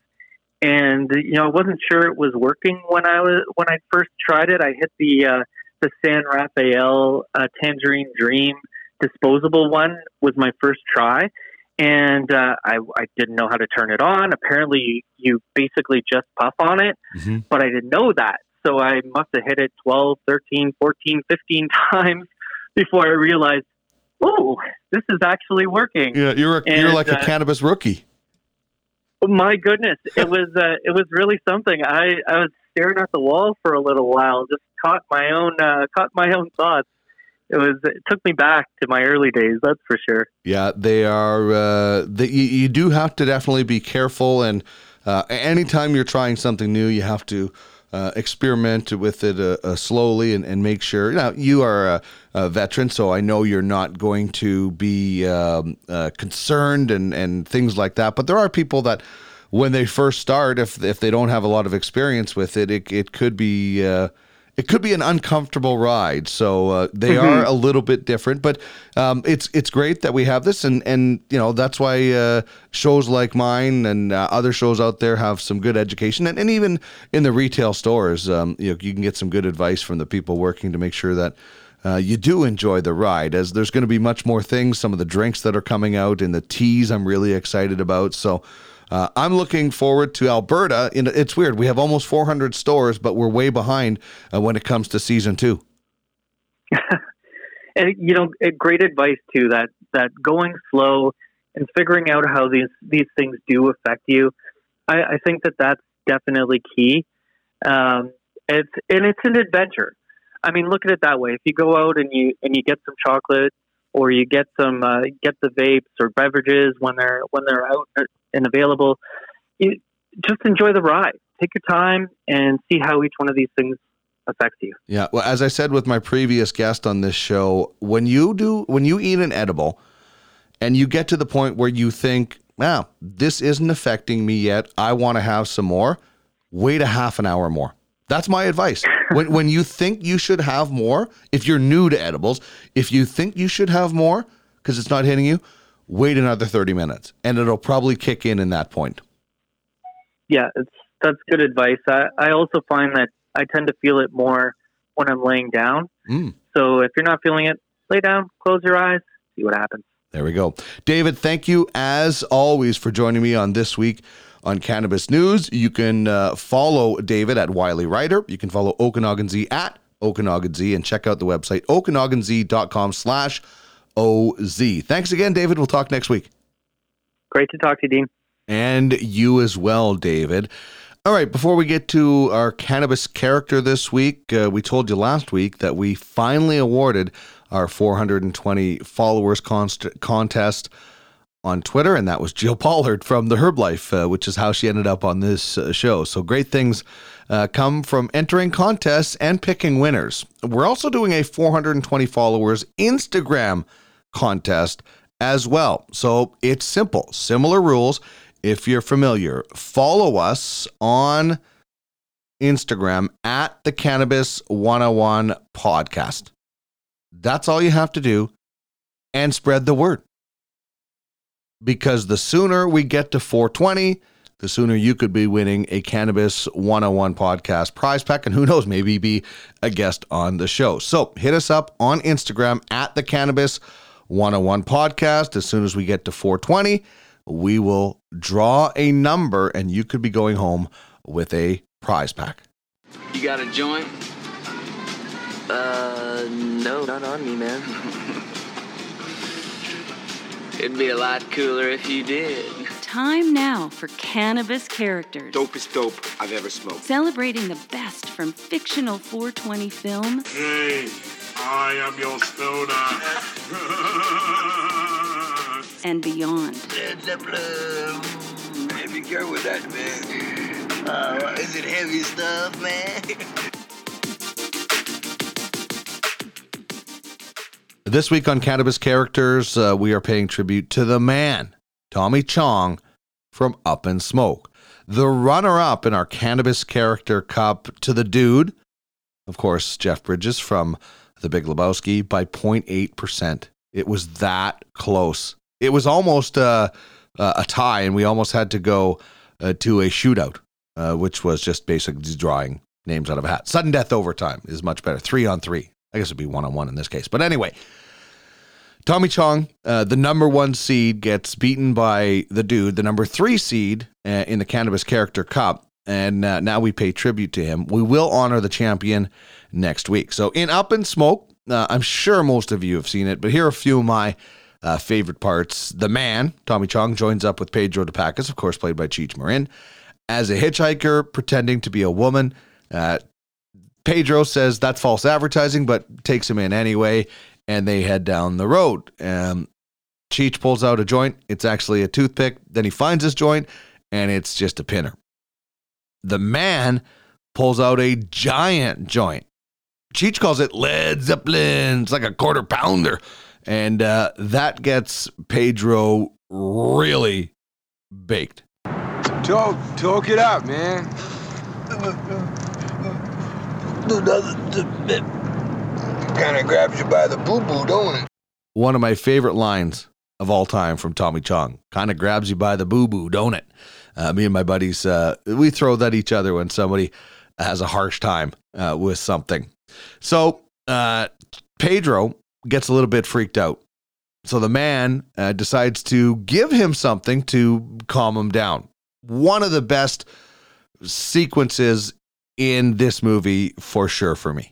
And, you know, I wasn't sure it was working when I was when I first tried it. I hit the uh, the San Rafael uh, Tangerine Dream disposable one was my first try. And uh, I, I didn't know how to turn it on. Apparently, you basically just puff on it. Mm-hmm. But I didn't know that. So I must have hit it twelve, thirteen, fourteen, fifteen times before I realized, oh, this is actually working. Yeah, you're a, and, you're like uh, a cannabis rookie. My goodness, it was uh, it was really something. I, I was staring at the wall for a little while, just caught my own uh, caught my own thoughts. It was it took me back to my early days, that's for sure. Yeah, they are. Uh, the, you, you do have to definitely be careful, and uh, anytime you're trying something new, you have to uh, experiment with it uh, uh, slowly and, and make sure. Now, you are a, a veteran, so I know you're not going to be um, uh, concerned and, and things like that. But there are people that, when they first start, if if they don't have a lot of experience with it, it it could be. Uh, It could be an uncomfortable ride, so uh, they mm-hmm. are a little bit different. But um, it's it's great that we have this, and, and you know that's why uh, shows like mine and uh, other shows out there have some good education, and, and even in the retail stores, um, you know, you can get some good advice from the people working to make sure that uh, you do enjoy the ride. As there's going to be much more things, some of the drinks that are coming out, and the teas I'm really excited about. So. Uh, I'm looking forward to Alberta. In, it's weird. We have almost four hundred stores, but we're way behind uh, when it comes to season two. And, you know, great advice, too, that, that going slow and figuring out how these, these things do affect you. I, I think that that's definitely key. Um, it's, and it's an adventure. I mean, look at it that way. If you go out and you, and you get some chocolate, or you get some uh, get the vapes or beverages when they're when they're out and available. You just enjoy the ride. Take your time and see how each one of these things affects you. Yeah, well, as I said with my previous guest on this show, when you do when you eat an edible, and you get to the point where you think, "Wow, this isn't affecting me yet. I want to have some more." Wait a half an hour more. That's my advice. When when you think you should have more, if you're new to edibles, if you think you should have more because it's not hitting you, wait another thirty minutes, and it'll probably kick in in that point. Yeah, it's, that's good advice. I, I also find that I tend to feel it more when I'm laying down. Mm. So if you're not feeling it, lay down, close your eyes, see what happens. There we go. David, thank you as always for joining me on This Week on Cannabis News. You can uh, follow David at Wylie Ryder. You can follow OkanaganZ at OkanaganZ, and check out the website okanaganz dot com slash O Z. Thanks again, David. We'll talk next week. Great to talk to you, Dean. And you as well, David. All right, before we get to our cannabis character this week, uh, we told you last week that we finally awarded our four hundred twenty followers const- contest on Twitter, and that was Gill Polard from The Her(b) Life, uh, which is how she ended up on this uh, show. So great things uh, come from entering contests and picking winners. We're also doing a four hundred twenty followers Instagram contest as well. So it's simple, similar rules. If you're familiar, follow us on Instagram at the Cannabis one oh one Podcast. That's all you have to do, and spread the word. Because the sooner we get to four twenty, the sooner you could be winning a Cannabis one oh one Podcast prize pack, and who knows, maybe be a guest on the show. So hit us up on Instagram at the Cannabis one oh one Podcast. As soon as we get to four twenty, we will draw a number, and you could be going home with a prize pack. You got a joint? Uh, no, not on me, man. It'd be a lot cooler if you did. Time now for Cannabis Characters. Dopest dope I've ever smoked. Celebrating the best from fictional four twenty film. Hey, I am your stoner. And beyond. That's a plum. Heavy girl with that, man. Uh, is it heavy stuff, man? This week on Cannabis Characters, uh, we are paying tribute to the man, Tommy Chong, from Up in Smoke. The runner-up in our Cannabis Character Cup to the dude, of course, Jeff Bridges from The Big Lebowski, by zero point eight percent. It was that close. It was almost uh, uh, a tie, and we almost had to go uh, to a shootout, uh, which was just basically drawing names out of a hat. Sudden death overtime is much better. Three on three. I guess it'd be one-on-one in this case. But anyway, Tommy Chong, uh, the number one seed, gets beaten by the dude, the number three seed uh, in the Cannabis Character Cup. And uh, now we pay tribute to him. We will honor the champion next week. So in Up in Smoke, uh, I'm sure most of you have seen it, but here are a few of my uh, favorite parts. The man, Tommy Chong, joins up with Pedro de Pacas, of course, played by Cheech Marin, as a hitchhiker pretending to be a woman. Uh, Pedro says that's false advertising, but takes him in anyway, and they head down the road. Um, Cheech pulls out a joint. It's actually a toothpick. Then he finds his joint, and it's just a pinner. The man pulls out a giant joint. Cheech calls it Led Zeppelin. It's like a quarter pounder. And uh, that gets Pedro really baked. Talk, talk it out, man. Do nothing. It kind of grabs you by the boo-boo, don't it? One of my favorite lines of all time from Tommy Chong. Kind of grabs you by the boo-boo, don't it? Uh, me and my buddies, uh, we throw that at each other when somebody has a harsh time uh, with something. So uh, Pedro gets a little bit freaked out. So the man uh, decides to give him something to calm him down. One of the best sequences in this movie, for sure, for me.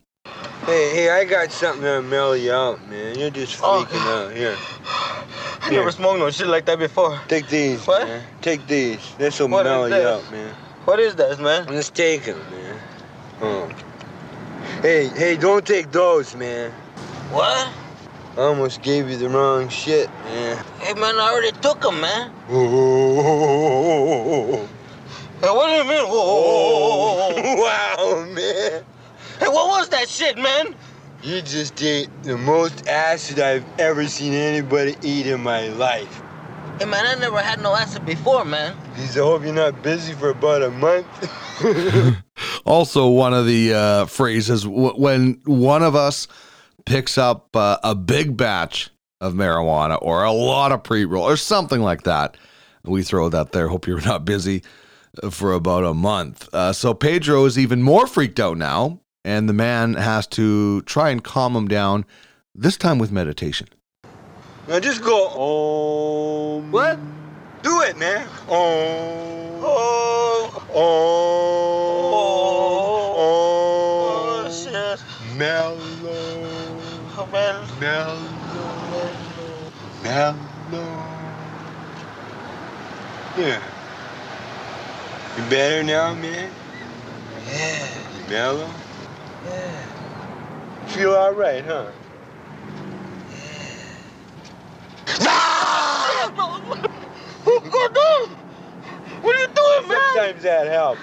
Hey, hey, I got something to mellow you out, man. You're just freaking oh. out. Here. I Here. never smoked no shit like that before. Take these. What? Man. Take these. This will what mellow you out, man. What is this, man? Let's take them, man. Oh. Hey, hey, don't take those, man. What? I almost gave you the wrong shit, man. Hey, man, I already took them, man. Ooh. Hey, what do you mean? Whoa, whoa, whoa, whoa. Wow, man. Hey, what was that shit, man? You just ate the most acid I've ever seen anybody eat in my life. Hey, man, I never had no acid before, man. I hope you're not busy for about a month. Also, one of the uh, phrases, w- when one of us picks up uh, a big batch of marijuana or a lot of pre-roll or something like that, we throw it out there, hope you're not busy for about a month. Uh, so Pedro is even more freaked out now, and the man has to try and calm him down, this time with meditation. Now just go, um, what? Do it, man. Um, oh, oh, oh, oh, shit. Mellow. Oh, mellow. Mellow. Mellow. Yeah. You better now, man? Yeah. You mellow? Yeah. Feel all right, huh? Yeah. Ah! What are you doing, man? Sometimes that helps.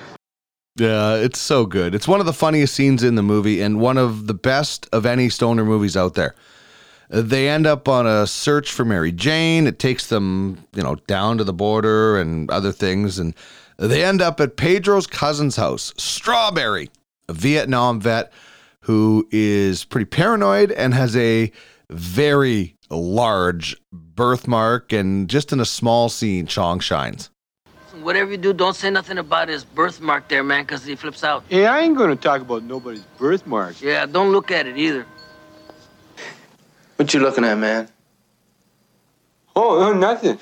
Yeah, it's so good. It's one of the funniest scenes in the movie and one of the best of any stoner movies out there. They end up on a search for Mary Jane. It takes them, you know, down to the border and other things, and they end up at Pedro's cousin's house, Strawberry, a Vietnam vet who is pretty paranoid and has a very large birthmark. And just in a small scene, Chong shines. Whatever you do, don't say nothing about his birthmark there, man, because he flips out. Hey, I ain't going to talk about nobody's birthmark. Yeah, don't look at it either. What you looking at, man? Oh, no, nothing.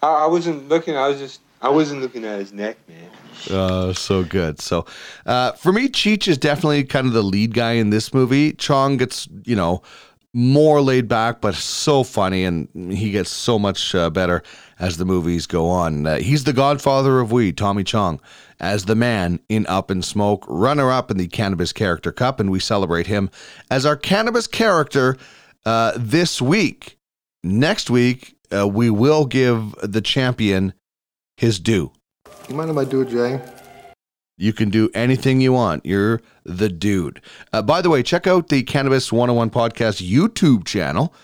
I, I wasn't looking. I was just... I wasn't looking at his neck, man. Uh, so good. So uh, for me, Cheech is definitely kind of the lead guy in this movie. Chong gets, you know, more laid back, but so funny, and he gets so much uh, better as the movies go on. Uh, he's the godfather of weed, Tommy Chong, as the man in Up in Smoke, runner-up in the Cannabis Character Cup, and we celebrate him as our cannabis character uh, this week. Next week, uh, we will give the champion his due. You mind if I do it, Jay? You can do anything you want. You're the dude. Uh, by the way, check out the Cannabis one oh one Podcast YouTube channel.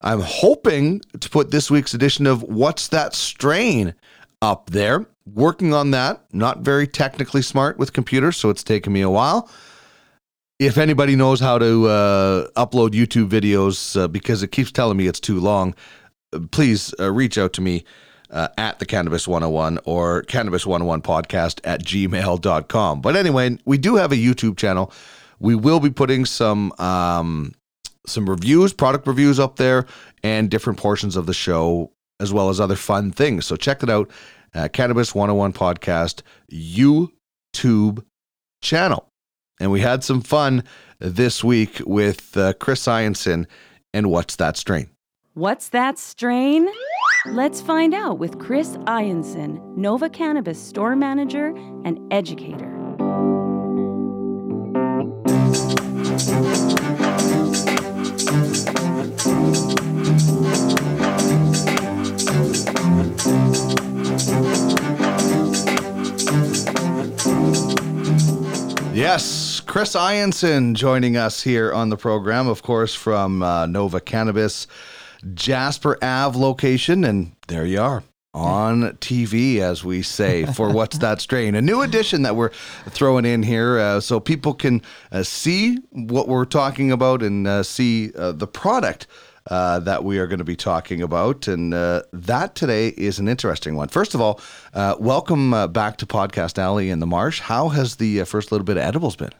I'm hoping to put this week's edition of What's That Strain up there. Working on that. Not very technically smart with computers, so it's taken me a while. If anybody knows how to uh, upload YouTube videos, uh, because it keeps telling me it's too long, please uh, reach out to me. Uh, at the Cannabis one oh one or Cannabis one oh one Podcast at gmail dot com. But anyway, we do have a YouTube channel. We will be putting some um, some reviews, product reviews up there, and different portions of the show, as well as other fun things. So check it out, uh, Cannabis one oh one Podcast YouTube channel. And we had some fun this week with uh, Chris Ionson and What's That Strain? What's That Strain? Let's find out with Chris Ionson, Nova Cannabis store manager and educator. Yes, Chris Ionson joining us here on the program, of course, from uh, Nova Cannabis Jasper Ave location, and there you are on T V, as we say, for What's That Strain, a new edition that we're throwing in here, uh, so people can uh, see what we're talking about and uh, see uh, the product uh, that we are going to be talking about, and uh, that today is an interesting one. First of all, uh, welcome uh, back to Podcast Alley in the Marsh. How has the uh, first little bit of edibles been?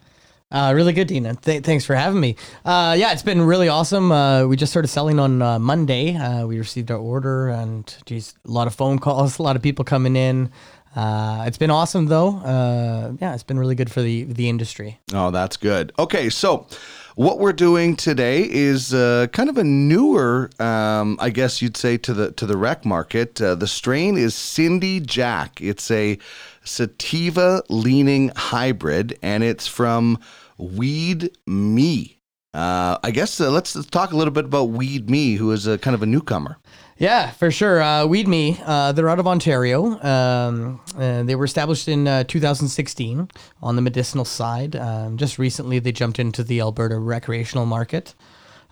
Uh, really good, Dina. Th- thanks for having me. Uh, yeah, it's been really awesome. Uh, we just started selling on uh, Monday. Uh, we received our order, and geez, a lot of phone calls, a lot of people coming in. Uh, it's been awesome, though. Uh, yeah, it's been really good for the the industry. Oh, that's good. Okay, so what we're doing today is uh, kind of a newer, um, I guess you'd say, to the to the rec market. Uh, the strain is Cindy Jack. It's a sativa-leaning hybrid, and it's from Weed Me. Uh, I guess uh, let's, let's talk a little bit about Weed Me, who is a, kind of a newcomer. Yeah, for sure. Uh, Weed Me, uh, they're out of Ontario. Um, uh, they were established in uh, two thousand sixteen on the medicinal side. Um, just recently, they jumped into the Alberta recreational market.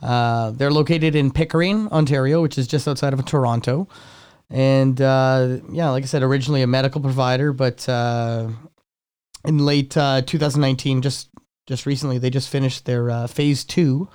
Uh, they're located in Pickering, Ontario, which is just outside of Toronto. And uh, yeah, like I said, originally a medical provider, but uh, in late uh, two thousand nineteen, just just recently, they just finished their uh, phase two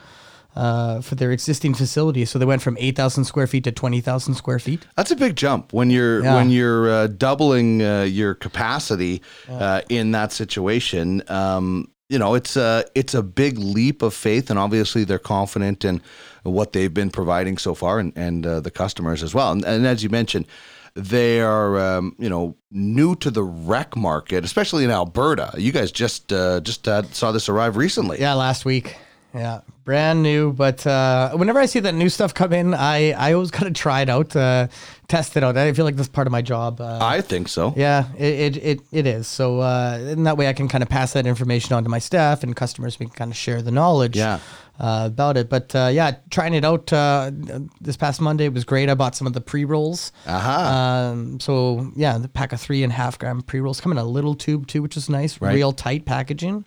uh, for their existing facility. So they went from eight thousand square feet to twenty thousand square feet. That's a big jump when you're yeah. when you're uh, doubling uh, your capacity yeah. uh, in that situation. Um, you know, it's a it's a big leap of faith, and obviously they're confident in what they've been providing so far, and, and uh, the customers as well. And, and as you mentioned, they are, um, you know, new to the rec market, especially in Alberta. You guys just uh, just uh, saw this arrive recently. Yeah, last week. Yeah, brand new. But uh, whenever I see that new stuff come in, I, I always got to try it out, uh, test it out. I feel like that's part of my job. Uh, I think so. Yeah, it it it, it is. So uh, in that way, I can kind of pass that information on to my staff and customers. We can kind of share the knowledge. Yeah. Uh, about it, but uh, yeah, trying it out uh, this past Monday was great. I bought some of the pre-rolls. Uh-huh. Um, so yeah, the pack of three and a half gram pre-rolls come in a little tube too, which is nice. Right. Real tight packaging.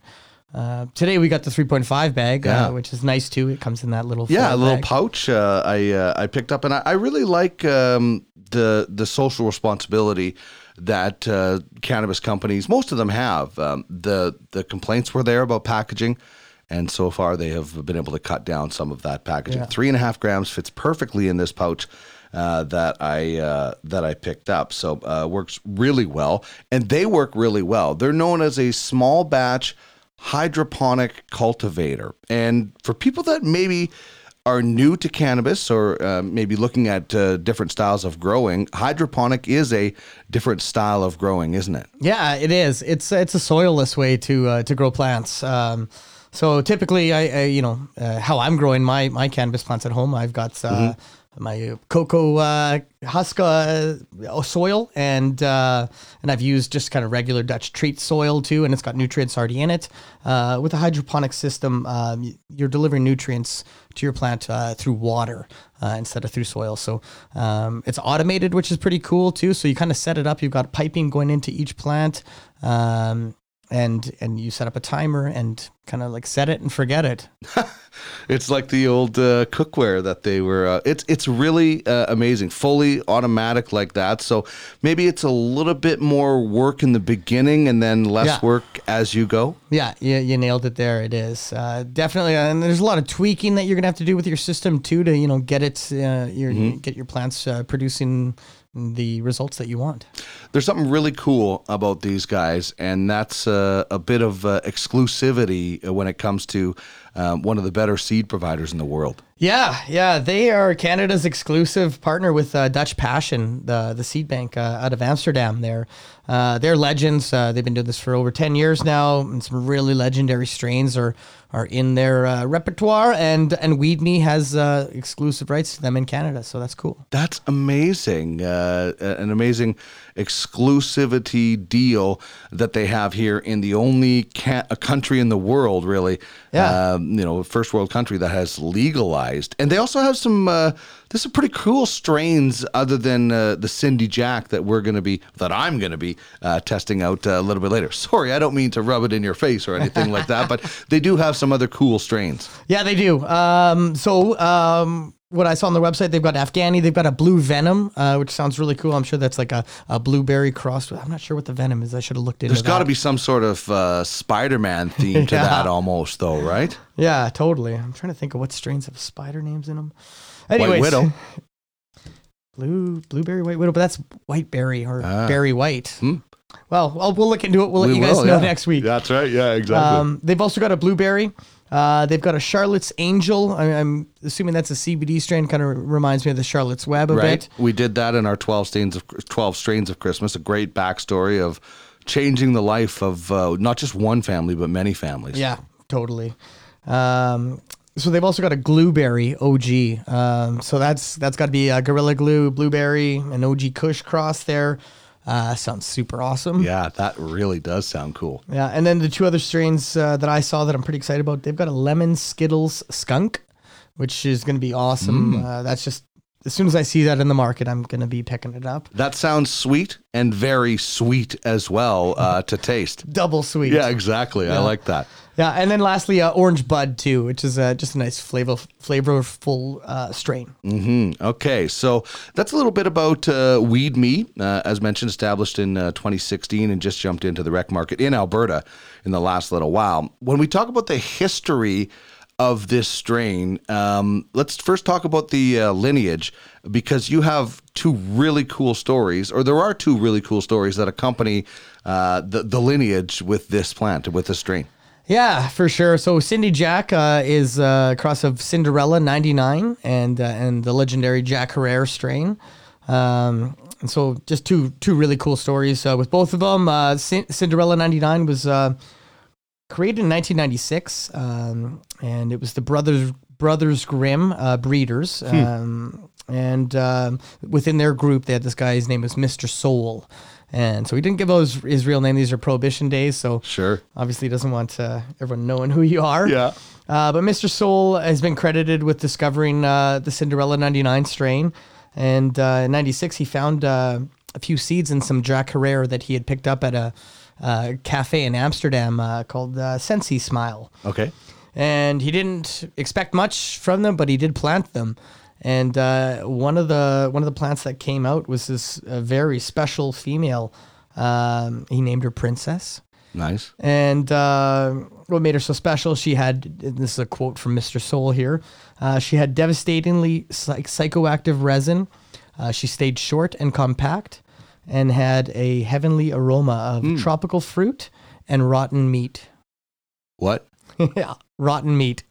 Uh, today we got the three point five bag, yeah. uh, which is nice too. It comes in that little yeah, a little bag. pouch. Uh, I uh, I picked up, and I, I really like um, the the social responsibility that uh, cannabis companies, most of them have. Um, the the complaints were there about packaging. And so far, they have been able to cut down some of that packaging. Yeah. Three and a half grams fits perfectly in this pouch uh, that I uh, that I picked up. So uh, works really well, and they work really well. They're known as a small batch hydroponic cultivator. And for people that maybe are new to cannabis or uh, maybe looking at uh, different styles of growing, hydroponic is a different style of growing, isn't it? Yeah, it is. It's it's a soilless way to uh, to grow plants. Um, So typically, I, I you know, uh, how I'm growing my, my cannabis plants at home, I've got uh, mm-hmm. my cocoa uh, husk uh, soil, and uh, and I've used just kind of regular Dutch treat soil too, and it's got nutrients already in it. Uh, with a hydroponic system, um, you're delivering nutrients to your plant uh, through water uh, instead of through soil. So um, it's automated, which is pretty cool too. So you kind of set it up. You've got piping going into each plant. Um, And and you set up a timer and kind of like set it and forget it. It's like the old uh, cookware that they were. Uh, it's it's really uh, amazing, fully automatic like that. So maybe it's a little bit more work in the beginning and then less yeah. work as you go. Yeah, you, you nailed it there. It is uh, definitely, and there's a lot of tweaking that you're gonna have to do with your system too to you know get it uh, your mm-hmm. get your plants uh, producing the results that you want. There's something really cool about these guys, and that's uh, a bit of uh, exclusivity when it comes to um, one of the better seed providers in the world. Yeah, yeah. They are Canada's exclusive partner with uh, Dutch Passion, the the seed bank uh, out of Amsterdam. They're, uh, they're legends. Uh, they've been doing this for over ten years now, and some really legendary strains are are in their uh, repertoire, and, and Weed Me has uh, exclusive rights to them in Canada, so that's cool. That's amazing. Uh, an amazing exclusivity deal that they have here in the only ca- a country in the world, really, yeah. um, you know, first world country that has legalized. And they also have some, uh, there's some pretty cool strains other than uh, the Cindy Jack that we're going to be, that I'm going to be uh, testing out uh, a little bit later. Sorry, I don't mean to rub it in your face or anything like that, but they do have some other cool strains. Yeah, they do. Um, so um, what I saw on their website, they've got Afghani, they've got a Blue Venom, uh, which sounds really cool. I'm sure that's like a, a blueberry cross. I'm not sure what the venom is. I should have looked into There's got to be some sort of uh, Spider-Man theme to yeah. that almost though, right? Yeah, totally. I'm trying to think of what strains have spider names in them. Anyways, White Widow. Blue, blueberry, White Widow, but that's White Berry or ah. Berry White. Hmm. Well, well, we'll look into it. We'll we let you guys will, know yeah. next week. That's right. Yeah, exactly. Um, they've also got a blueberry. Uh, they've got a Charlotte's Angel. I, I'm assuming that's a C B D strain. Kind of reminds me of the Charlotte's Web a right. bit. We did that in our twelve strains of twelve strains of Christmas. A great backstory of changing the life of uh, not just one family but many families. Yeah, totally. Um, so they've also got a Glueberry O G. Um, so that's that's got to be a Gorilla Glue, Blueberry, an O G Kush cross there. Uh, sounds super awesome. Yeah, that really does sound cool. Yeah, and then the two other strains uh, that I saw that I'm pretty excited about, they've got a Lemon Skittles Skunk, which is going to be awesome. Mm. Uh, that's just, as soon as I see that in the market, I'm going to be picking it up. That sounds sweet and very sweet as well uh, to taste. Double sweet. Yeah, exactly. Yeah. I like that. Yeah, and then lastly, uh, Orange Bud, too, which is uh, just a nice flavor, flavorful uh, strain. Mm-hmm. Okay, so that's a little bit about uh, Weed Me, uh, as mentioned, established in uh, twenty sixteen and just jumped into the rec market in Alberta in the last little while. When we talk about the history of this strain, um, let's first talk about the uh, lineage, because you have two really cool stories, or there are two really cool stories that accompany uh, the, the lineage with this plant, with this strain. Yeah, for sure. So Cindy Jack uh, is uh, a cross of Cinderella ninety-nine and uh, and the legendary Jack Herer strain. Um, and so just two two really cool stories uh, with both of them. Uh, C- Cinderella ninety-nine was uh, created in nineteen ninety-six, um, and it was the brothers brothers Grimm uh, breeders. Hmm. Um, and uh, within their group, they had this guy. His name was Mister Soul. And so he didn't give out his, his real name. These are Prohibition days, so sure. Obviously he doesn't want uh, everyone knowing who you are. Yeah. Uh, but Mister Soul has been credited with discovering uh, the Cinderella ninety-nine strain. And uh, in ninety-six, he found uh, a few seeds in some Jack Herer that he had picked up at a uh, cafe in Amsterdam uh, called uh, Sensi Smile. Okay. And he didn't expect much from them, but he did plant them. And uh, one of the one of the plants that came out was this uh, very special female. Um, he named her Princess. Nice. And uh, what made her so special? She had, and this is a quote from Mister Soul here. Uh, she had devastatingly psych- psychoactive resin. Uh, she stayed short and compact, and had a heavenly aroma of mm. tropical fruit and rotten meat. What? Yeah, rotten meat.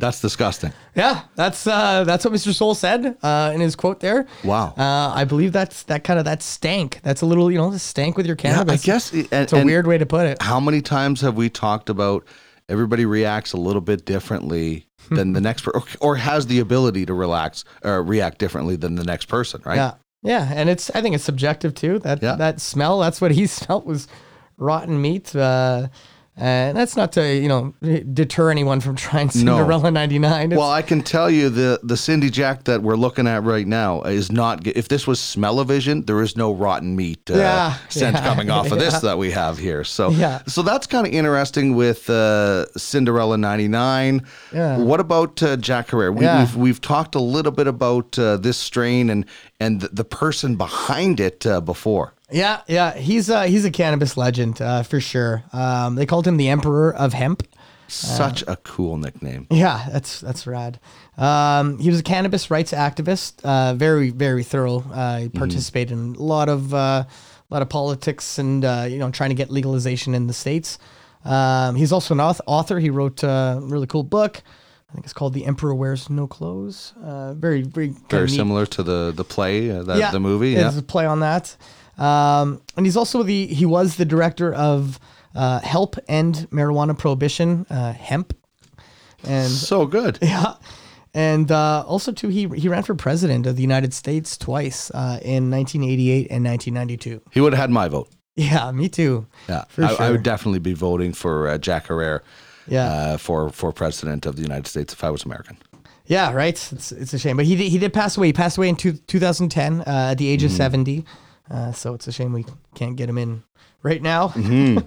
That's disgusting. Yeah, that's uh, that's what Mister Soul said uh, in his quote there. Wow. Uh, I believe that's that kind of that stank. That's a little, you know, the stank with your cannabis. Yeah, I guess. And, it's a and weird way to put it. How many times have we talked about everybody reacts a little bit differently than the next person, or, or has the ability to relax or react differently than the next person, right? Yeah. Yeah. And it's, I think it's subjective too. That, yeah. that smell, that's what he smelled was rotten meat. Uh, and that's not to, you know, deter anyone from trying Cinderella ninety-nine. It's, well, I can tell you the, the Cindy Jack that we're looking at right now is not, if this was smell-o-vision, there is no rotten meat uh, yeah, scent yeah, coming off of yeah. this that we have here. So, yeah. so that's kind of interesting with uh, Cinderella ninety-nine. Yeah. What about uh, Jack Herer? We, yeah. We've we've talked a little bit about uh, this strain and and the person behind it uh, before. Yeah, yeah, he's uh, he's a cannabis legend uh, for sure. Um, they called him the Emperor of Hemp. Such uh, a cool nickname. Yeah, that's that's rad. Um, he was a cannabis rights activist, uh, very very thorough. Uh, he participated mm-hmm. in a lot of uh, a lot of politics and uh, you know, trying to get legalization in the States. Um, he's also an author. He wrote a really cool book. I think it's called The Emperor Wears No Clothes. Uh, very very very similar to the the play uh, that yeah, the movie. Yeah, there's a play on that. Um, and he's also the, he was the director of, uh, Help End Marijuana Prohibition, uh, hemp. And so good. Yeah. And, uh, also too, he, he ran for president of the United States twice, uh, in nineteen eighty-eight and nineteen ninety-two. He would have had my vote. Yeah, me too. Yeah. For I, sure. I would definitely be voting for uh, Jack Herer, yeah. uh, for, for president of the United States if I was American. Yeah. Right. It's, it's a shame, but he did, he did pass away. He passed away in two, two thousand ten, uh, at the age mm. of seventy. Uh, so it's a shame we can't get him in right now. Mm-hmm.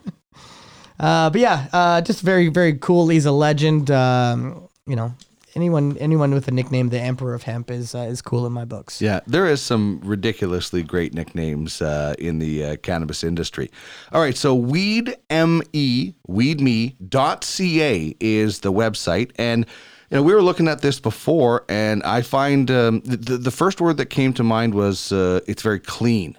uh, but yeah, uh, just very, very cool. He's a legend. Um, you know, anyone, anyone with a nickname, the Emperor of Hemp, is uh, is cool in my books. Yeah, there is some ridiculously great nicknames uh, in the uh, cannabis industry. All right, so Weed Me, weed me dot c a is the website, and you know, we were looking at this before, and I find um, the the first word that came to mind was uh, it's very clean.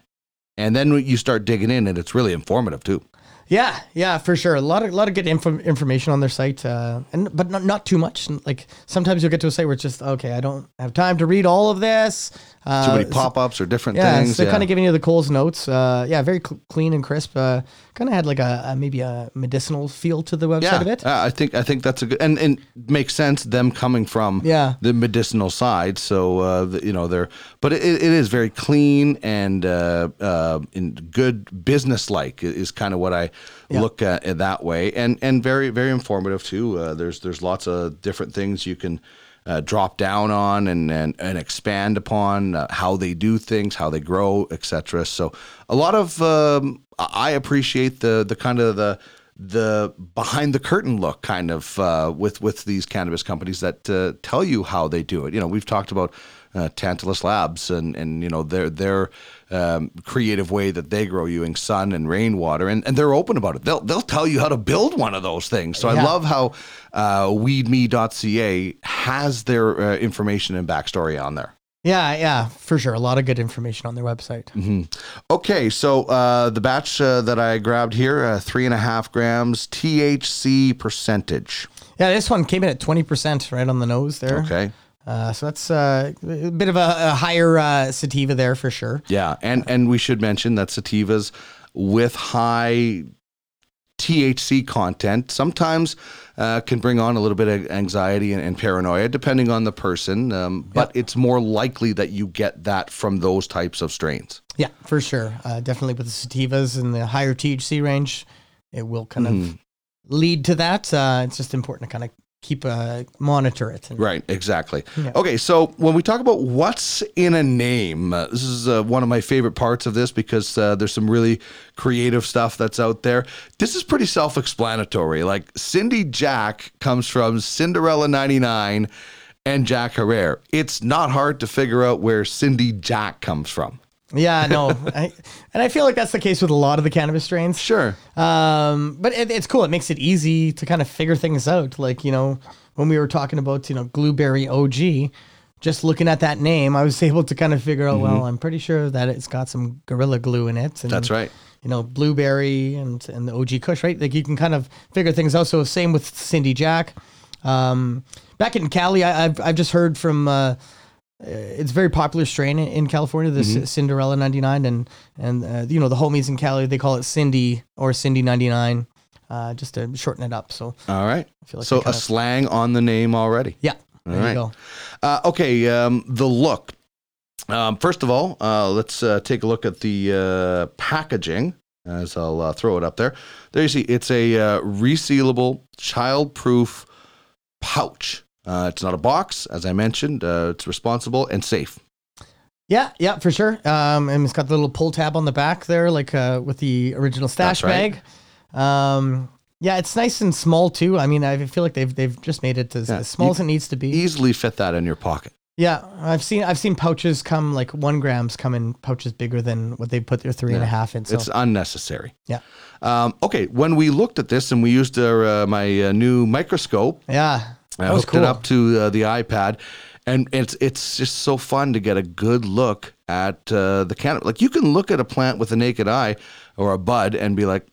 And then you start digging in, and it's really informative too. Yeah, yeah, for sure. A lot of, a lot of good info, information on their site, uh, and but not, not too much. Like sometimes you'll get to a site where it's just okay, I don't have time to read all of this. Uh, too many pop-ups or different yeah, things. So they're yeah. kind of giving you the Coles notes. Uh, yeah, very cl- clean and crisp. Uh, kind of had like a, a maybe a medicinal feel to the website yeah, of it. Yeah, uh, I think I think that's a good and and makes sense. Them coming from yeah. the medicinal side, so uh, the, you know they're but it, it is very clean and uh, uh, and good business like is kind of what I yeah. look at it that way, and and very very informative too. Uh, there's there's lots of different things you can. Uh, drop down on and and, and expand upon uh, how they do things, how they grow, et cetera. So a lot of um, I appreciate the the kind of the the behind the curtain look kind of uh, with with these cannabis companies that uh, tell you how they do it. You know, we've talked about uh, Tantalus Labs and and you know their their um, creative way that they grow using sun and rainwater, and, and they're open about it. They'll they'll tell you how to build one of those things. So yeah. I love how. Uh, weed me dot c a has their uh, information and backstory on there. Yeah, yeah, for sure. A lot of good information on their website. Mm-hmm. Okay, so uh, the batch uh, that I grabbed here, uh, three and a half grams T H C percentage. Yeah, this one came in at twenty percent, right on the nose there. Okay. Uh, so that's uh, a bit of a, a higher uh, sativa there for sure. Yeah, and, and we should mention that sativas with high T H C content sometimes uh, can bring on a little bit of anxiety and, and paranoia, depending on the person. Um, but yep. it's more likely that you get that from those types of strains. Yeah, for sure. Uh, definitely with the sativas and the higher T H C range, it will kind mm. of lead to that. Uh, it's just important to kind of keep a uh, monitor it. And, right. Exactly. Yeah. Okay. So when we talk about what's in a name, uh, this is uh, one of my favorite parts of this because uh, there's some really creative stuff that's out there. This is pretty self-explanatory. Like Cindy Jack comes from Cinderella ninety-nine and Jack Herer. It's not hard to figure out where Cindy Jack comes from. Yeah, no. I, and I feel like that's the case with a lot of the cannabis strains. Sure. Um, but it, it's cool. It makes it easy to kind of figure things out. Like, you know, when we were talking about, you know, Glueberry O G, just looking at that name, I was able to kind of figure out, mm-hmm. well, I'm pretty sure that it's got some Gorilla Glue in it. And, that's right. You know, Blueberry and, and the O G Kush, right? Like you can kind of figure things out. So same with Cindy Jack. Um, back in Cali, I, I've, I've just heard from... Uh, it's a very popular strain in California, this mm-hmm. Cinderella ninety-nine, and and uh, you know the homies in Cali, they call it Cindy or Cindy ninety-nine. uh, just to shorten it up. So all right. I feel like so a slang of... on the name already. Yeah. All there right. you go. Uh, okay. Um, the look. Um, first of all, uh, let's uh, take a look at the uh, packaging. As I'll uh, throw it up there. There you see, it's a uh, resealable, child-proof pouch. Uh, it's not a box, as I mentioned. Uh, it's responsible and safe. Yeah, yeah, for sure. Um, and it's got the little pull tab on the back there, like uh, with the original stash That's bag. Right. Um, yeah, it's nice and small too. I mean, I feel like they've they've just made it as, yeah, as small as it needs to be. Easily fit that in your pocket. Yeah, I've seen I've seen pouches come like one grams come in pouches bigger than what they put their three yeah. and a half in. So. It's unnecessary. Yeah. Um, okay, when we looked at this and we used our, uh, my uh, new microscope. Yeah, that I was hooked cool. it up to uh, the iPad, and it's it's just so fun to get a good look at uh, the cannabis. Like you can look at a plant with a naked eye or a bud and be like,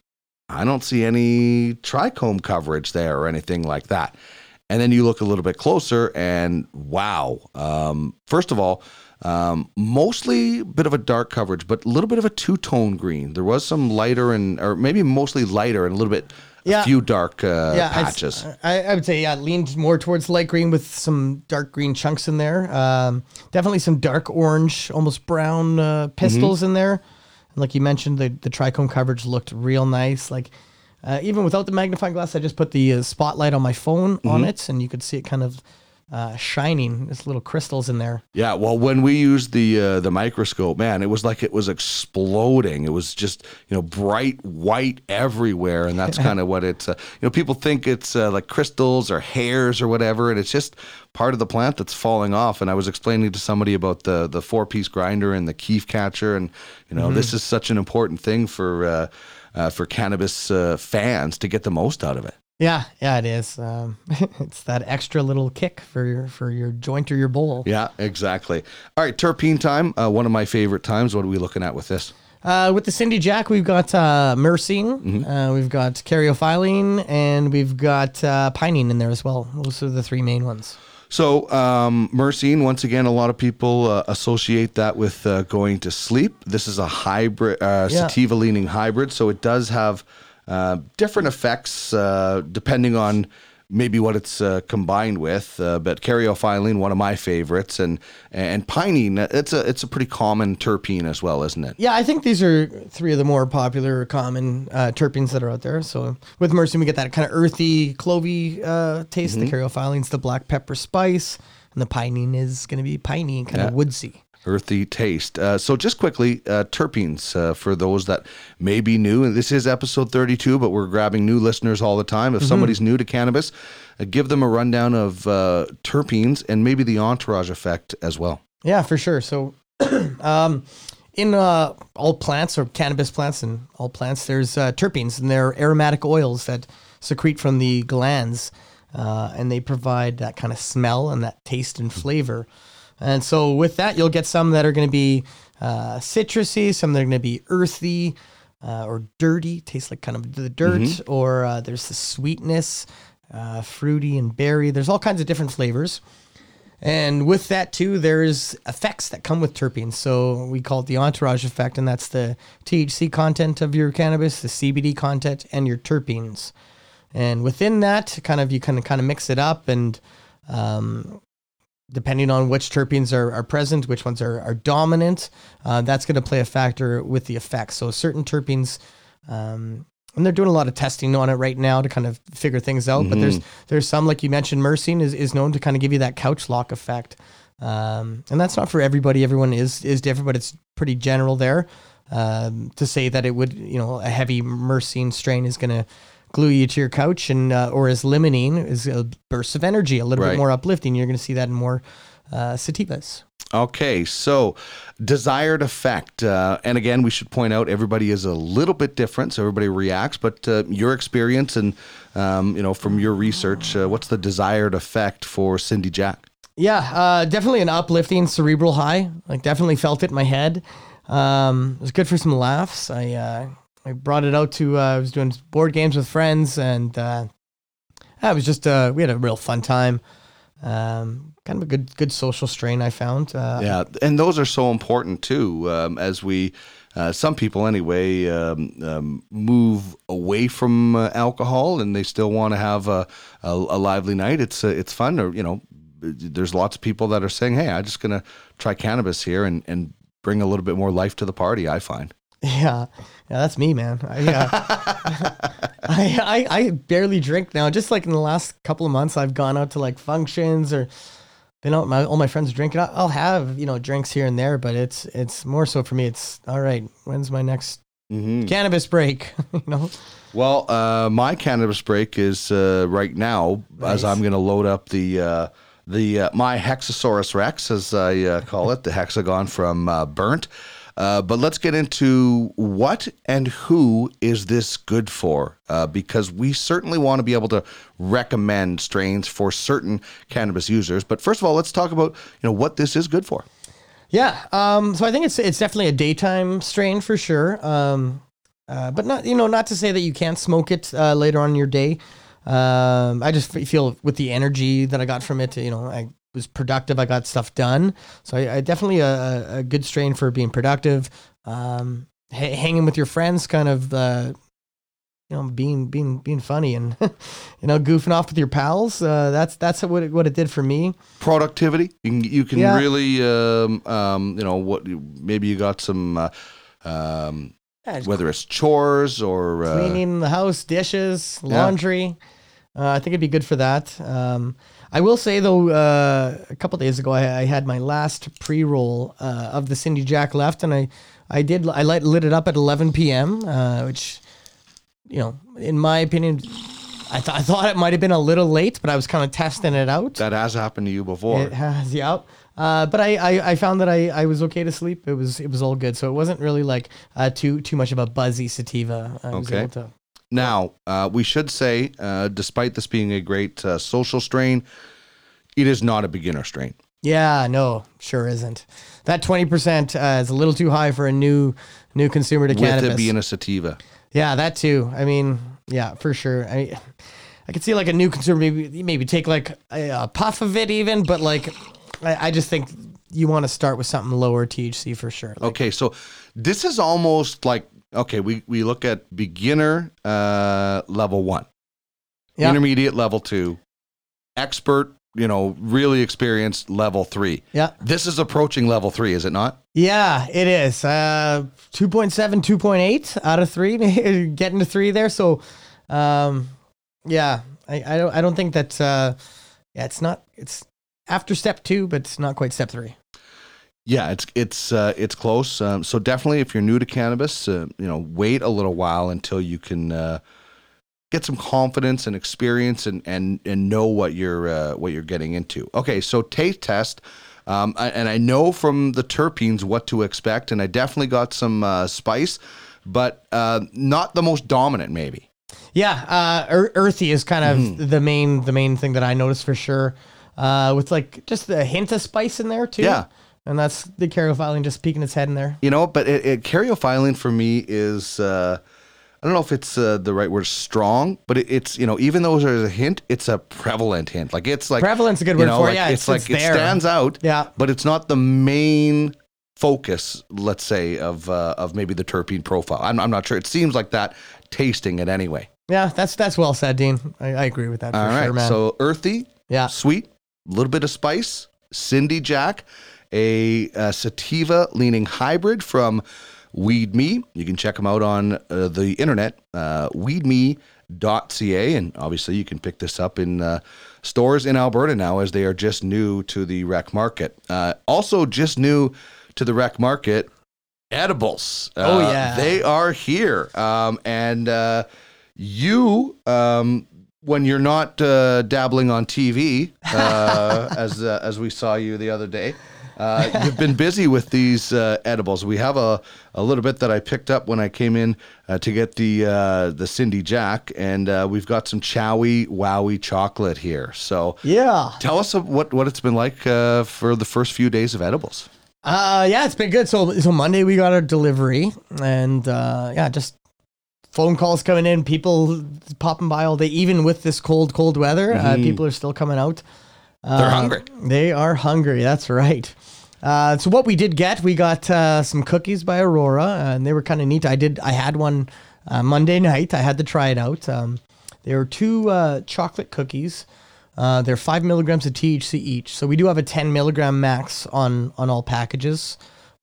I don't see any trichome coverage there or anything like that. And then you look a little bit closer and wow. Um, first of all, um, mostly a bit of a dark coverage, but a little bit of a two-tone green. There was some lighter and, or maybe mostly lighter and a little bit, yeah. a few dark uh, yeah, patches. I, I would say, yeah, leaned more towards light green with some dark green chunks in there. Um, definitely some dark orange, almost brown uh, pistils mm-hmm. in there. And like you mentioned, the, the trichome coverage looked real nice. Like, Uh, even without the magnifying glass, I just put the uh, spotlight on my phone mm-hmm. on it, and you could see it kind of uh, shining. There's little crystals in there. Yeah, well, when we used the uh, the microscope, man, it was like it was exploding. It was just, you know, bright white everywhere, and that's kind of what it's, uh, you know, people think it's uh, like crystals or hairs or whatever, and it's just part of the plant that's falling off. And I was explaining to somebody about the, the four-piece grinder and the keef catcher, and, you know, mm-hmm. this is such an important thing for... Uh, Uh, for cannabis uh, fans to get the most out of it. Yeah, yeah, it is. Um, it's that extra little kick for your for your joint or your bowl. Yeah, exactly. All right, terpene time, uh, one of my favorite times. What are we looking at with this? Uh, with the Cindy Jack, we've got uh, myrcene, mm-hmm. uh, we've got caryophyllene, and we've got uh, pinene in there as well. Those are the three main ones. So um, myrcene, once again, a lot of people uh, associate that with uh, going to sleep. This is a hybrid, uh, yeah. sativa-leaning hybrid, so it does have uh, different effects uh, depending on maybe what it's uh, combined with. Uh, but caryophyllene, one of my favorites, and and pinene, it's a it's a pretty common terpene as well, isn't it? Yeah, I think these are three of the more popular, common uh, terpenes that are out there. So with myrcene, we get that kind of earthy, clovey uh, taste. Mm-hmm. The caryophyllene, the black pepper spice, and the pinene is going to be piney, kind yeah. of woodsy. Earthy taste. Uh, so just quickly, uh, terpenes uh, for those that may be new. And this is episode thirty-two, but we're grabbing new listeners all the time. If mm-hmm. somebody's new to cannabis, uh, give them a rundown of uh, terpenes and maybe the entourage effect as well. Yeah, for sure. So um, in uh, all plants or cannabis plants and all plants, there's uh, terpenes, and they're aromatic oils that secrete from the glands, uh, and they provide that kind of smell and that taste and flavor. And so with that, you'll get some that are going to be uh, citrusy, some that are going to be earthy uh, or dirty, tastes like kind of the dirt, mm-hmm. or uh, there's the sweetness, uh, fruity and berry. There's all kinds of different flavors. And with that, too, there's effects that come with terpenes. So we call it the entourage effect, and that's the T H C content of your cannabis, the C B D content, and your terpenes. And within that, kind of you can kind of mix it up and... Um, depending on which terpenes are, are present, which ones are, are dominant, uh, that's going to play a factor with the effects. So certain terpenes, um, and they're doing a lot of testing on it right now to kind of figure things out, mm-hmm. but there's there's some, like you mentioned, myrcene is, is known to kind of give you that couch lock effect. Um, and that's not for everybody. Everyone is is different, but it's pretty general there um, to say that it would, you know, a heavy myrcene strain is going to glue you to your couch, and uh, or as limonene is a burst of energy, a little right. bit more uplifting. You're going to see that in more uh, sativas. Okay, so desired effect. Uh, and again, we should point out everybody is a little bit different, so everybody reacts, but uh, your experience and, um, you know, from your research, uh, what's the desired effect for Cindy Jack? Yeah, uh, definitely an uplifting cerebral high. Like, definitely felt it in my head. Um, it was good for some laughs. I... Uh, I brought it out to, uh, I was doing board games with friends, and uh, it was just, uh, we had a real fun time. Um, kind of a good good social strain, I found. Uh, yeah, and those are so important, too, um, as we uh, some people anyway, um, um, move away from uh, alcohol and they still want to have a, a, a lively night. It's uh, it's fun, or, you know, there's lots of people that are saying, hey, I'm just going to try cannabis here and, and bring a little bit more life to the party, I find. Yeah. Yeah, that's me, man. I, yeah. I, I I barely drink now. Just like in the last couple of months, I've gone out to like functions or been out. My, all my friends are drinking. I'll have, you know, drinks here and there, but it's it's more so for me. It's all right. When's my next mm-hmm. cannabis break? You know. Well, uh, my cannabis break is uh, right now nice. As I'm going to load up the. Uh, The uh, my Hexosaurus Rex, as I uh, call it, the hexagon from uh, Burnt. Uh, but let's get into what and who is this good for? Uh, because we certainly want to be able to recommend strains for certain cannabis users. But first of all, let's talk about you know what this is good for. Yeah, um, so I think it's it's definitely a daytime strain for sure. Um, uh, but not you know not to say that you can't smoke it uh, later on in your day. Um, I just feel with the energy that I got from it, you know, I was productive. I got stuff done. So I, I definitely a, a good strain for being productive, um, ha- hanging with your friends, kind of, uh, you know, being, being, being funny and, you know, goofing off with your pals. Uh, that's, that's what it, what it did for me. Productivity. You can, you can yeah. really, um, um, you know, what, maybe you got some, uh, um, yeah, whether it's chores or, cleaning uh, the house, dishes, laundry. Yeah. Uh, I think it'd be good for that. Um, I will say, though, uh, a couple days ago, I, I had my last pre-roll uh, of the Cindy Jack left, and I, I did I light, lit it up at eleven p.m., uh, which, you know, in my opinion, I, th- I thought it might have been a little late, but I was kind of testing it out. That has happened to you before. It has, yeah. Uh, but I, I, I found that I, I was okay to sleep. It was it was all good, so it wasn't really like uh, too too much of a buzzy sativa. I was okay. able to... Now, uh, we should say, uh, despite this being a great uh, social strain, it is not a beginner strain. Yeah, no, sure isn't. That twenty percent uh, is a little too high for a new new consumer to cannabis. With it being a sativa. Yeah, that too. I mean, yeah, for sure. I I could see like a new consumer maybe maybe take like a, a puff of it even, but like I, I just think you want to start with something lower T H C for sure. Like, okay, so this is almost like, okay, we, we look at beginner uh, level one, yeah. intermediate level two, expert, you know, really experienced level three. Yeah. This is approaching level three, is it not? Yeah, it is. Uh, two point seven, two point eight out of three, getting to three there. So, um, yeah, I, I don't I don't think that, uh, yeah, it's not, it's after step two, but it's not quite step three. Yeah, it's it's uh, it's close. Um, so definitely, if you're new to cannabis, uh, you know, wait a little while until you can uh, get some confidence and experience, and and, and know what you're uh, what you're getting into. Okay, so taste test, um, I, and I know from the terpenes what to expect, and I definitely got some uh, spice, but uh, not the most dominant, maybe. Yeah, uh, er- earthy is kind of mm. the main the main thing that I noticed for sure, uh, with like just a hint of spice in there too. Yeah. And that's the caryophyllene just peeking its head in there. You know, but it, it, caryophyllene for me is, uh, I don't know if it's uh, the right word, strong, but it, it's, you know, even though there's a hint, it's a prevalent hint. Like it's like. Prevalent's a good word know, for it. Like, yeah, it's, it's like it's it there. Stands out, yeah. But it's not the main focus, let's say, of uh, of maybe the terpene profile. I'm, I'm not sure. It seems like that tasting it anyway. Yeah, that's that's well said, Dean. I, I agree with that for All right, sure, man. So earthy, yeah. sweet, a little bit of spice, Cindy Jack. A, a sativa leaning hybrid from Weed Me. You can check them out on uh, the internet, uh, weed me dot c a. And obviously, you can pick this up in uh, stores in Alberta now, as they are just new to the rec market. Uh, also, just new to the rec market, edibles. Uh, oh, yeah. They are here. Um, and uh, you, um, when you're not uh, dabbling on T V, uh, as, uh, as we saw you the other day, Uh, you've been busy with these uh, edibles. We have a, a little bit that I picked up when I came in uh, to get the uh, the Cindy Jack, and uh, we've got some Chowie Wowie chocolate here. So yeah, tell us what, what it's been like uh, for the first few days of edibles. Uh, yeah, it's been good. So so Monday we got our delivery, and uh, yeah, just phone calls coming in, people popping by all day. Even with this cold cold weather, mm-hmm. uh, people are still coming out. They're uh, hungry. They are hungry. That's right. Uh, so what we did get, we got uh, some cookies by Aurora, uh, and they were kind of neat. I did, I had one uh, Monday night. I had to try it out. Um, there were two uh, chocolate cookies. Uh, they're five milligrams of T H C each. So we do have a ten milligram max on on all packages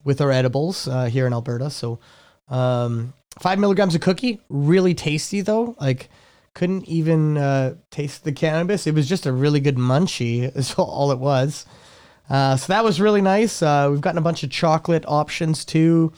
with our edibles uh, here in Alberta. So um, five milligrams a cookie, really tasty though. Like, couldn't even uh, taste the cannabis. It was just a really good munchie is all it was. Uh, so that was really nice. Uh, we've gotten a bunch of chocolate options too,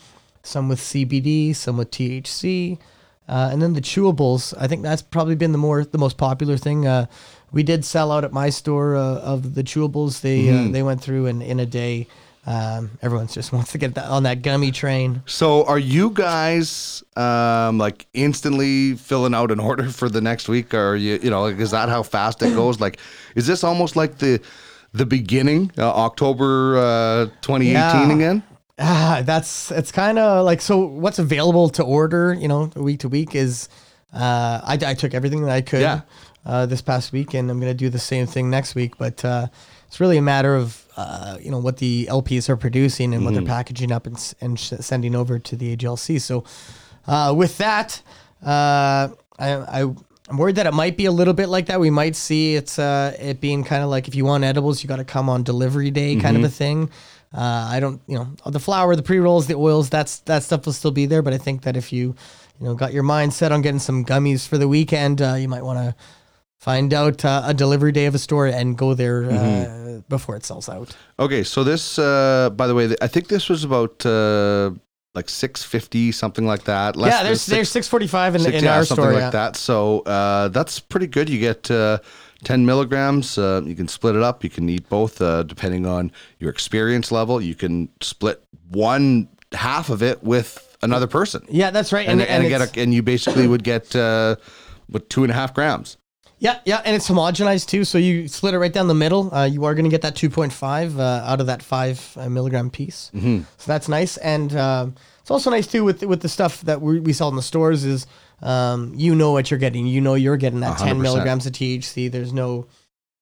some with C B D, some with T H C, uh, and then the chewables. I think that's probably been the more the most popular thing. Uh, we did sell out at my store uh, of the chewables. They mm. uh, they went through in in a day. Um, everyone's just wants to get that, on that gummy train. So are you guys um, like instantly filling out an order for the next week, or you you know like, is that how fast it goes? Like, is this almost like the The beginning, uh, October uh, twenty eighteen yeah. again? Ah, that's, it's kind of like, so what's available to order, you know, week to week is, uh, I, I took everything that I could yeah. uh, this past week, and I'm going to do the same thing next week. But uh, it's really a matter of, uh, you know, what the L Ps are producing and mm. what they're packaging up and, and sh- sending over to the A G L C. So uh, with that, uh, I... I I'm worried that it might be a little bit like that. We might see it's uh, it being kind of like, if you want edibles, you got to come on delivery day kind mm-hmm. of a thing. Uh, I don't, you know, the flour, the pre-rolls, the oils, that's that stuff will still be there. But I think that if you, you know, got your mind set on getting some gummies for the weekend, uh, you might want to find out uh, a delivery day of a store and go there mm-hmm. uh, before it sells out. Okay, so this, uh, by the way, I think this was about... Uh like six fifty, something like that. Less yeah, there's six, there's six forty-five in, six, in yeah, our something store. Something like yeah. that. So uh, that's pretty good. You get uh, ten milligrams. Uh, you can split it up. You can eat both uh, depending on your experience level. You can split one half of it with another person. Yeah, that's right. And and, and, and, get a, and you basically would get uh, what, two and a half grams. Yeah, yeah, and it's homogenized too. So you split it right down the middle. Uh, you are going to get that two point five uh, out of that five uh, milligram piece. Mm-hmm. So that's nice, and um, it's also nice too with with the stuff that we, we sell in the stores is um, you know what you're getting. You know you're getting that one hundred percent. ten milligrams of T H C. There's no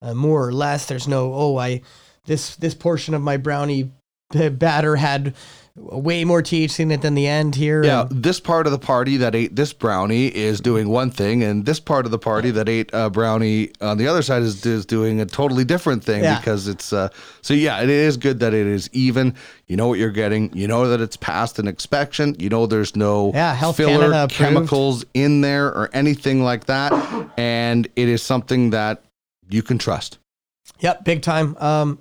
uh, more or less. There's no oh I this this portion of my brownie batter had way more T H C in it than the end here. Yeah, and this part of the party that ate this brownie is doing one thing, and this part of the party that ate a brownie on the other side is, is doing a totally different thing yeah. because it's... Uh, so yeah, it is good that it is even. You know what you're getting. You know that it's past an inspection. You know there's no yeah, Health filler Canada chemicals approved. In there or anything like that, and it is something that you can trust. Yep, big time. Um,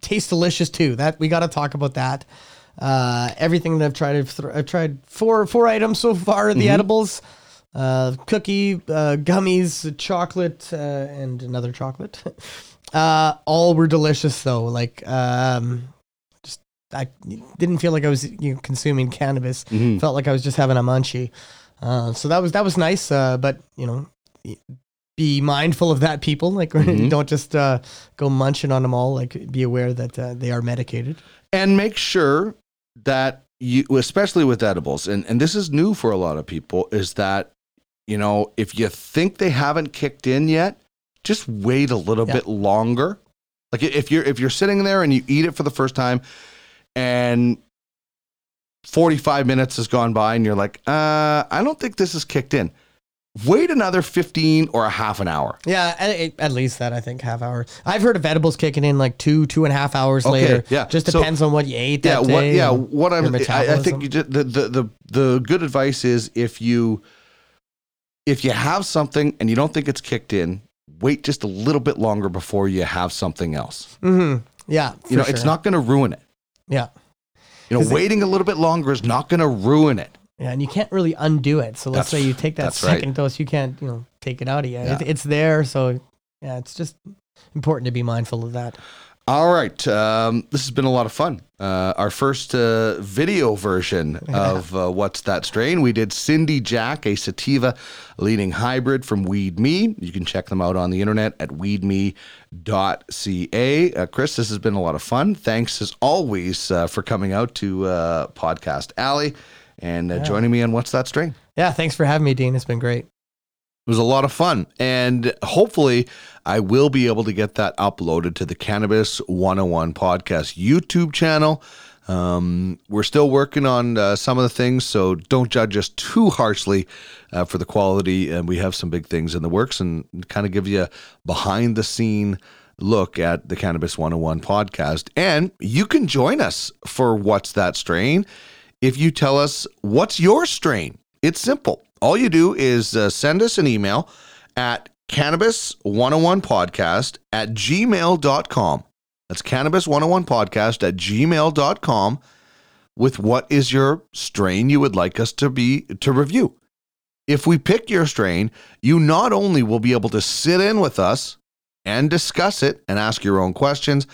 tastes delicious too. That we got to talk about that. Uh, everything that I've tried, I've, th- I've tried four four items so far. The mm-hmm. edibles, uh, cookie, uh, gummies, chocolate, uh, and another chocolate. uh, all were delicious though. Like, um, just I didn't feel like I was you know, consuming cannabis. Mm-hmm. Felt like I was just having a munchie. Uh, so that was that was nice. Uh, but you know, be mindful of that, people. Like, mm-hmm. don't just uh, go munching on them all. Like, be aware that uh, they are medicated, and make sure that you, especially with edibles, and, and this is new for a lot of people, is that, you know, if you think they haven't kicked in yet, just wait a little yeah. bit longer. Like if you're, if you're sitting there and you eat it for the first time and forty-five minutes has gone by and you're like, uh, I don't think this is kicked in. Wait another fifteen or a half an hour. Yeah, at, at least that, I think, half hour. I've heard of edibles kicking in like two, two and a half hours okay, later. Yeah. Just depends so, on what you ate that yeah, what, day. Yeah, what I'm, I, I think you just, the, the, the, the good advice is if you, if you have something and you don't think it's kicked in, wait just a little bit longer before you have something else. Mm-hmm. Yeah, You know, sure. It's not going to ruin it. Yeah. You know, waiting it, a little bit longer is not going to ruin it. Yeah, and you can't really undo it. So let's that's, say you take that second right. dose, you can't, you know, take it out of you. Yeah. It, it's there, so yeah, it's just important to be mindful of that. All right, um, this has been a lot of fun. Uh, our first uh, video version yeah. of uh, What's That Strain? We did Cindy Jack, a sativa leading hybrid from Weed Me. You can check them out on the internet at weed me dot c a. Uh, Chris, this has been a lot of fun. Thanks as always uh, for coming out to uh, Podcast Alley. And uh, yeah. joining me on What's That Strain? Yeah, thanks for having me, Dean. It's been great. It was a lot of fun, and hopefully I will be able to get that uploaded to the Cannabis one oh one Podcast YouTube channel. Um, we're still working on uh, some of the things, so don't judge us too harshly uh, for the quality, and we have some big things in the works, and kind of give you a behind-the-scene look at the Cannabis one oh one Podcast. And you can join us for What's That Strain if you tell us what's your strain. It's simple. All you do is uh, send us an email at cannabis one oh one podcast at gmail dot com. That's cannabis one oh one podcast at gmail dot com with what is your strain you would like us to be to review. If we pick your strain, you not only will be able to sit in with us and discuss it and ask your own questions,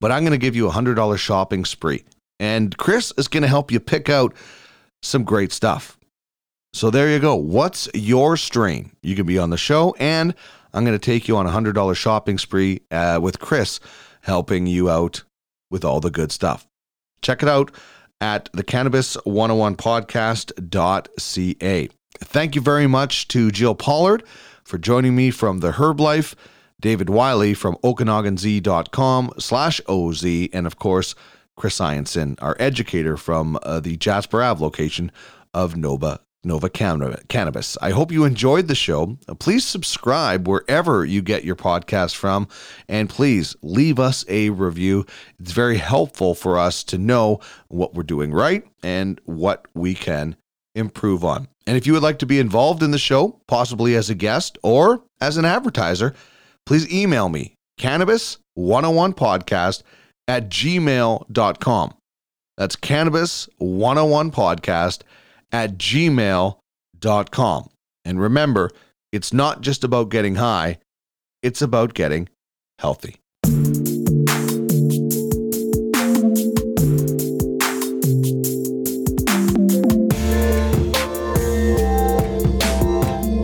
but I'm going to give you a one hundred dollars shopping spree. And Chris is going to help you pick out some great stuff. So there you go. What's your strain? You can be on the show, and I'm going to take you on a one hundred dollars shopping spree uh, with Chris helping you out with all the good stuff. Check it out at the cannabis one oh one podcast dot c a. Thank you very much to Gill Polard for joining me from The Her(b) Life, David Wylie from okanagan z dot com slash O Z, and of course, Chris Ionson, our educator from uh, the Jasper Avenue location of Nova Nova Cannabis. I hope you enjoyed the show. Please subscribe wherever you get your podcast from, and please leave us a review. It's very helpful for us to know what we're doing right and what we can improve on. And if you would like to be involved in the show, possibly as a guest or as an advertiser, please email me, cannabis one oh one podcast at gmail dot com. That's cannabis one oh one podcast at gmail dot com. And remember, it's not just about getting high, it's about getting healthy.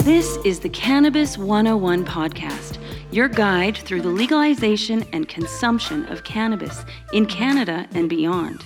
This is the Cannabis one oh one Podcast, your guide through the legalization and consumption of cannabis in Canada and beyond.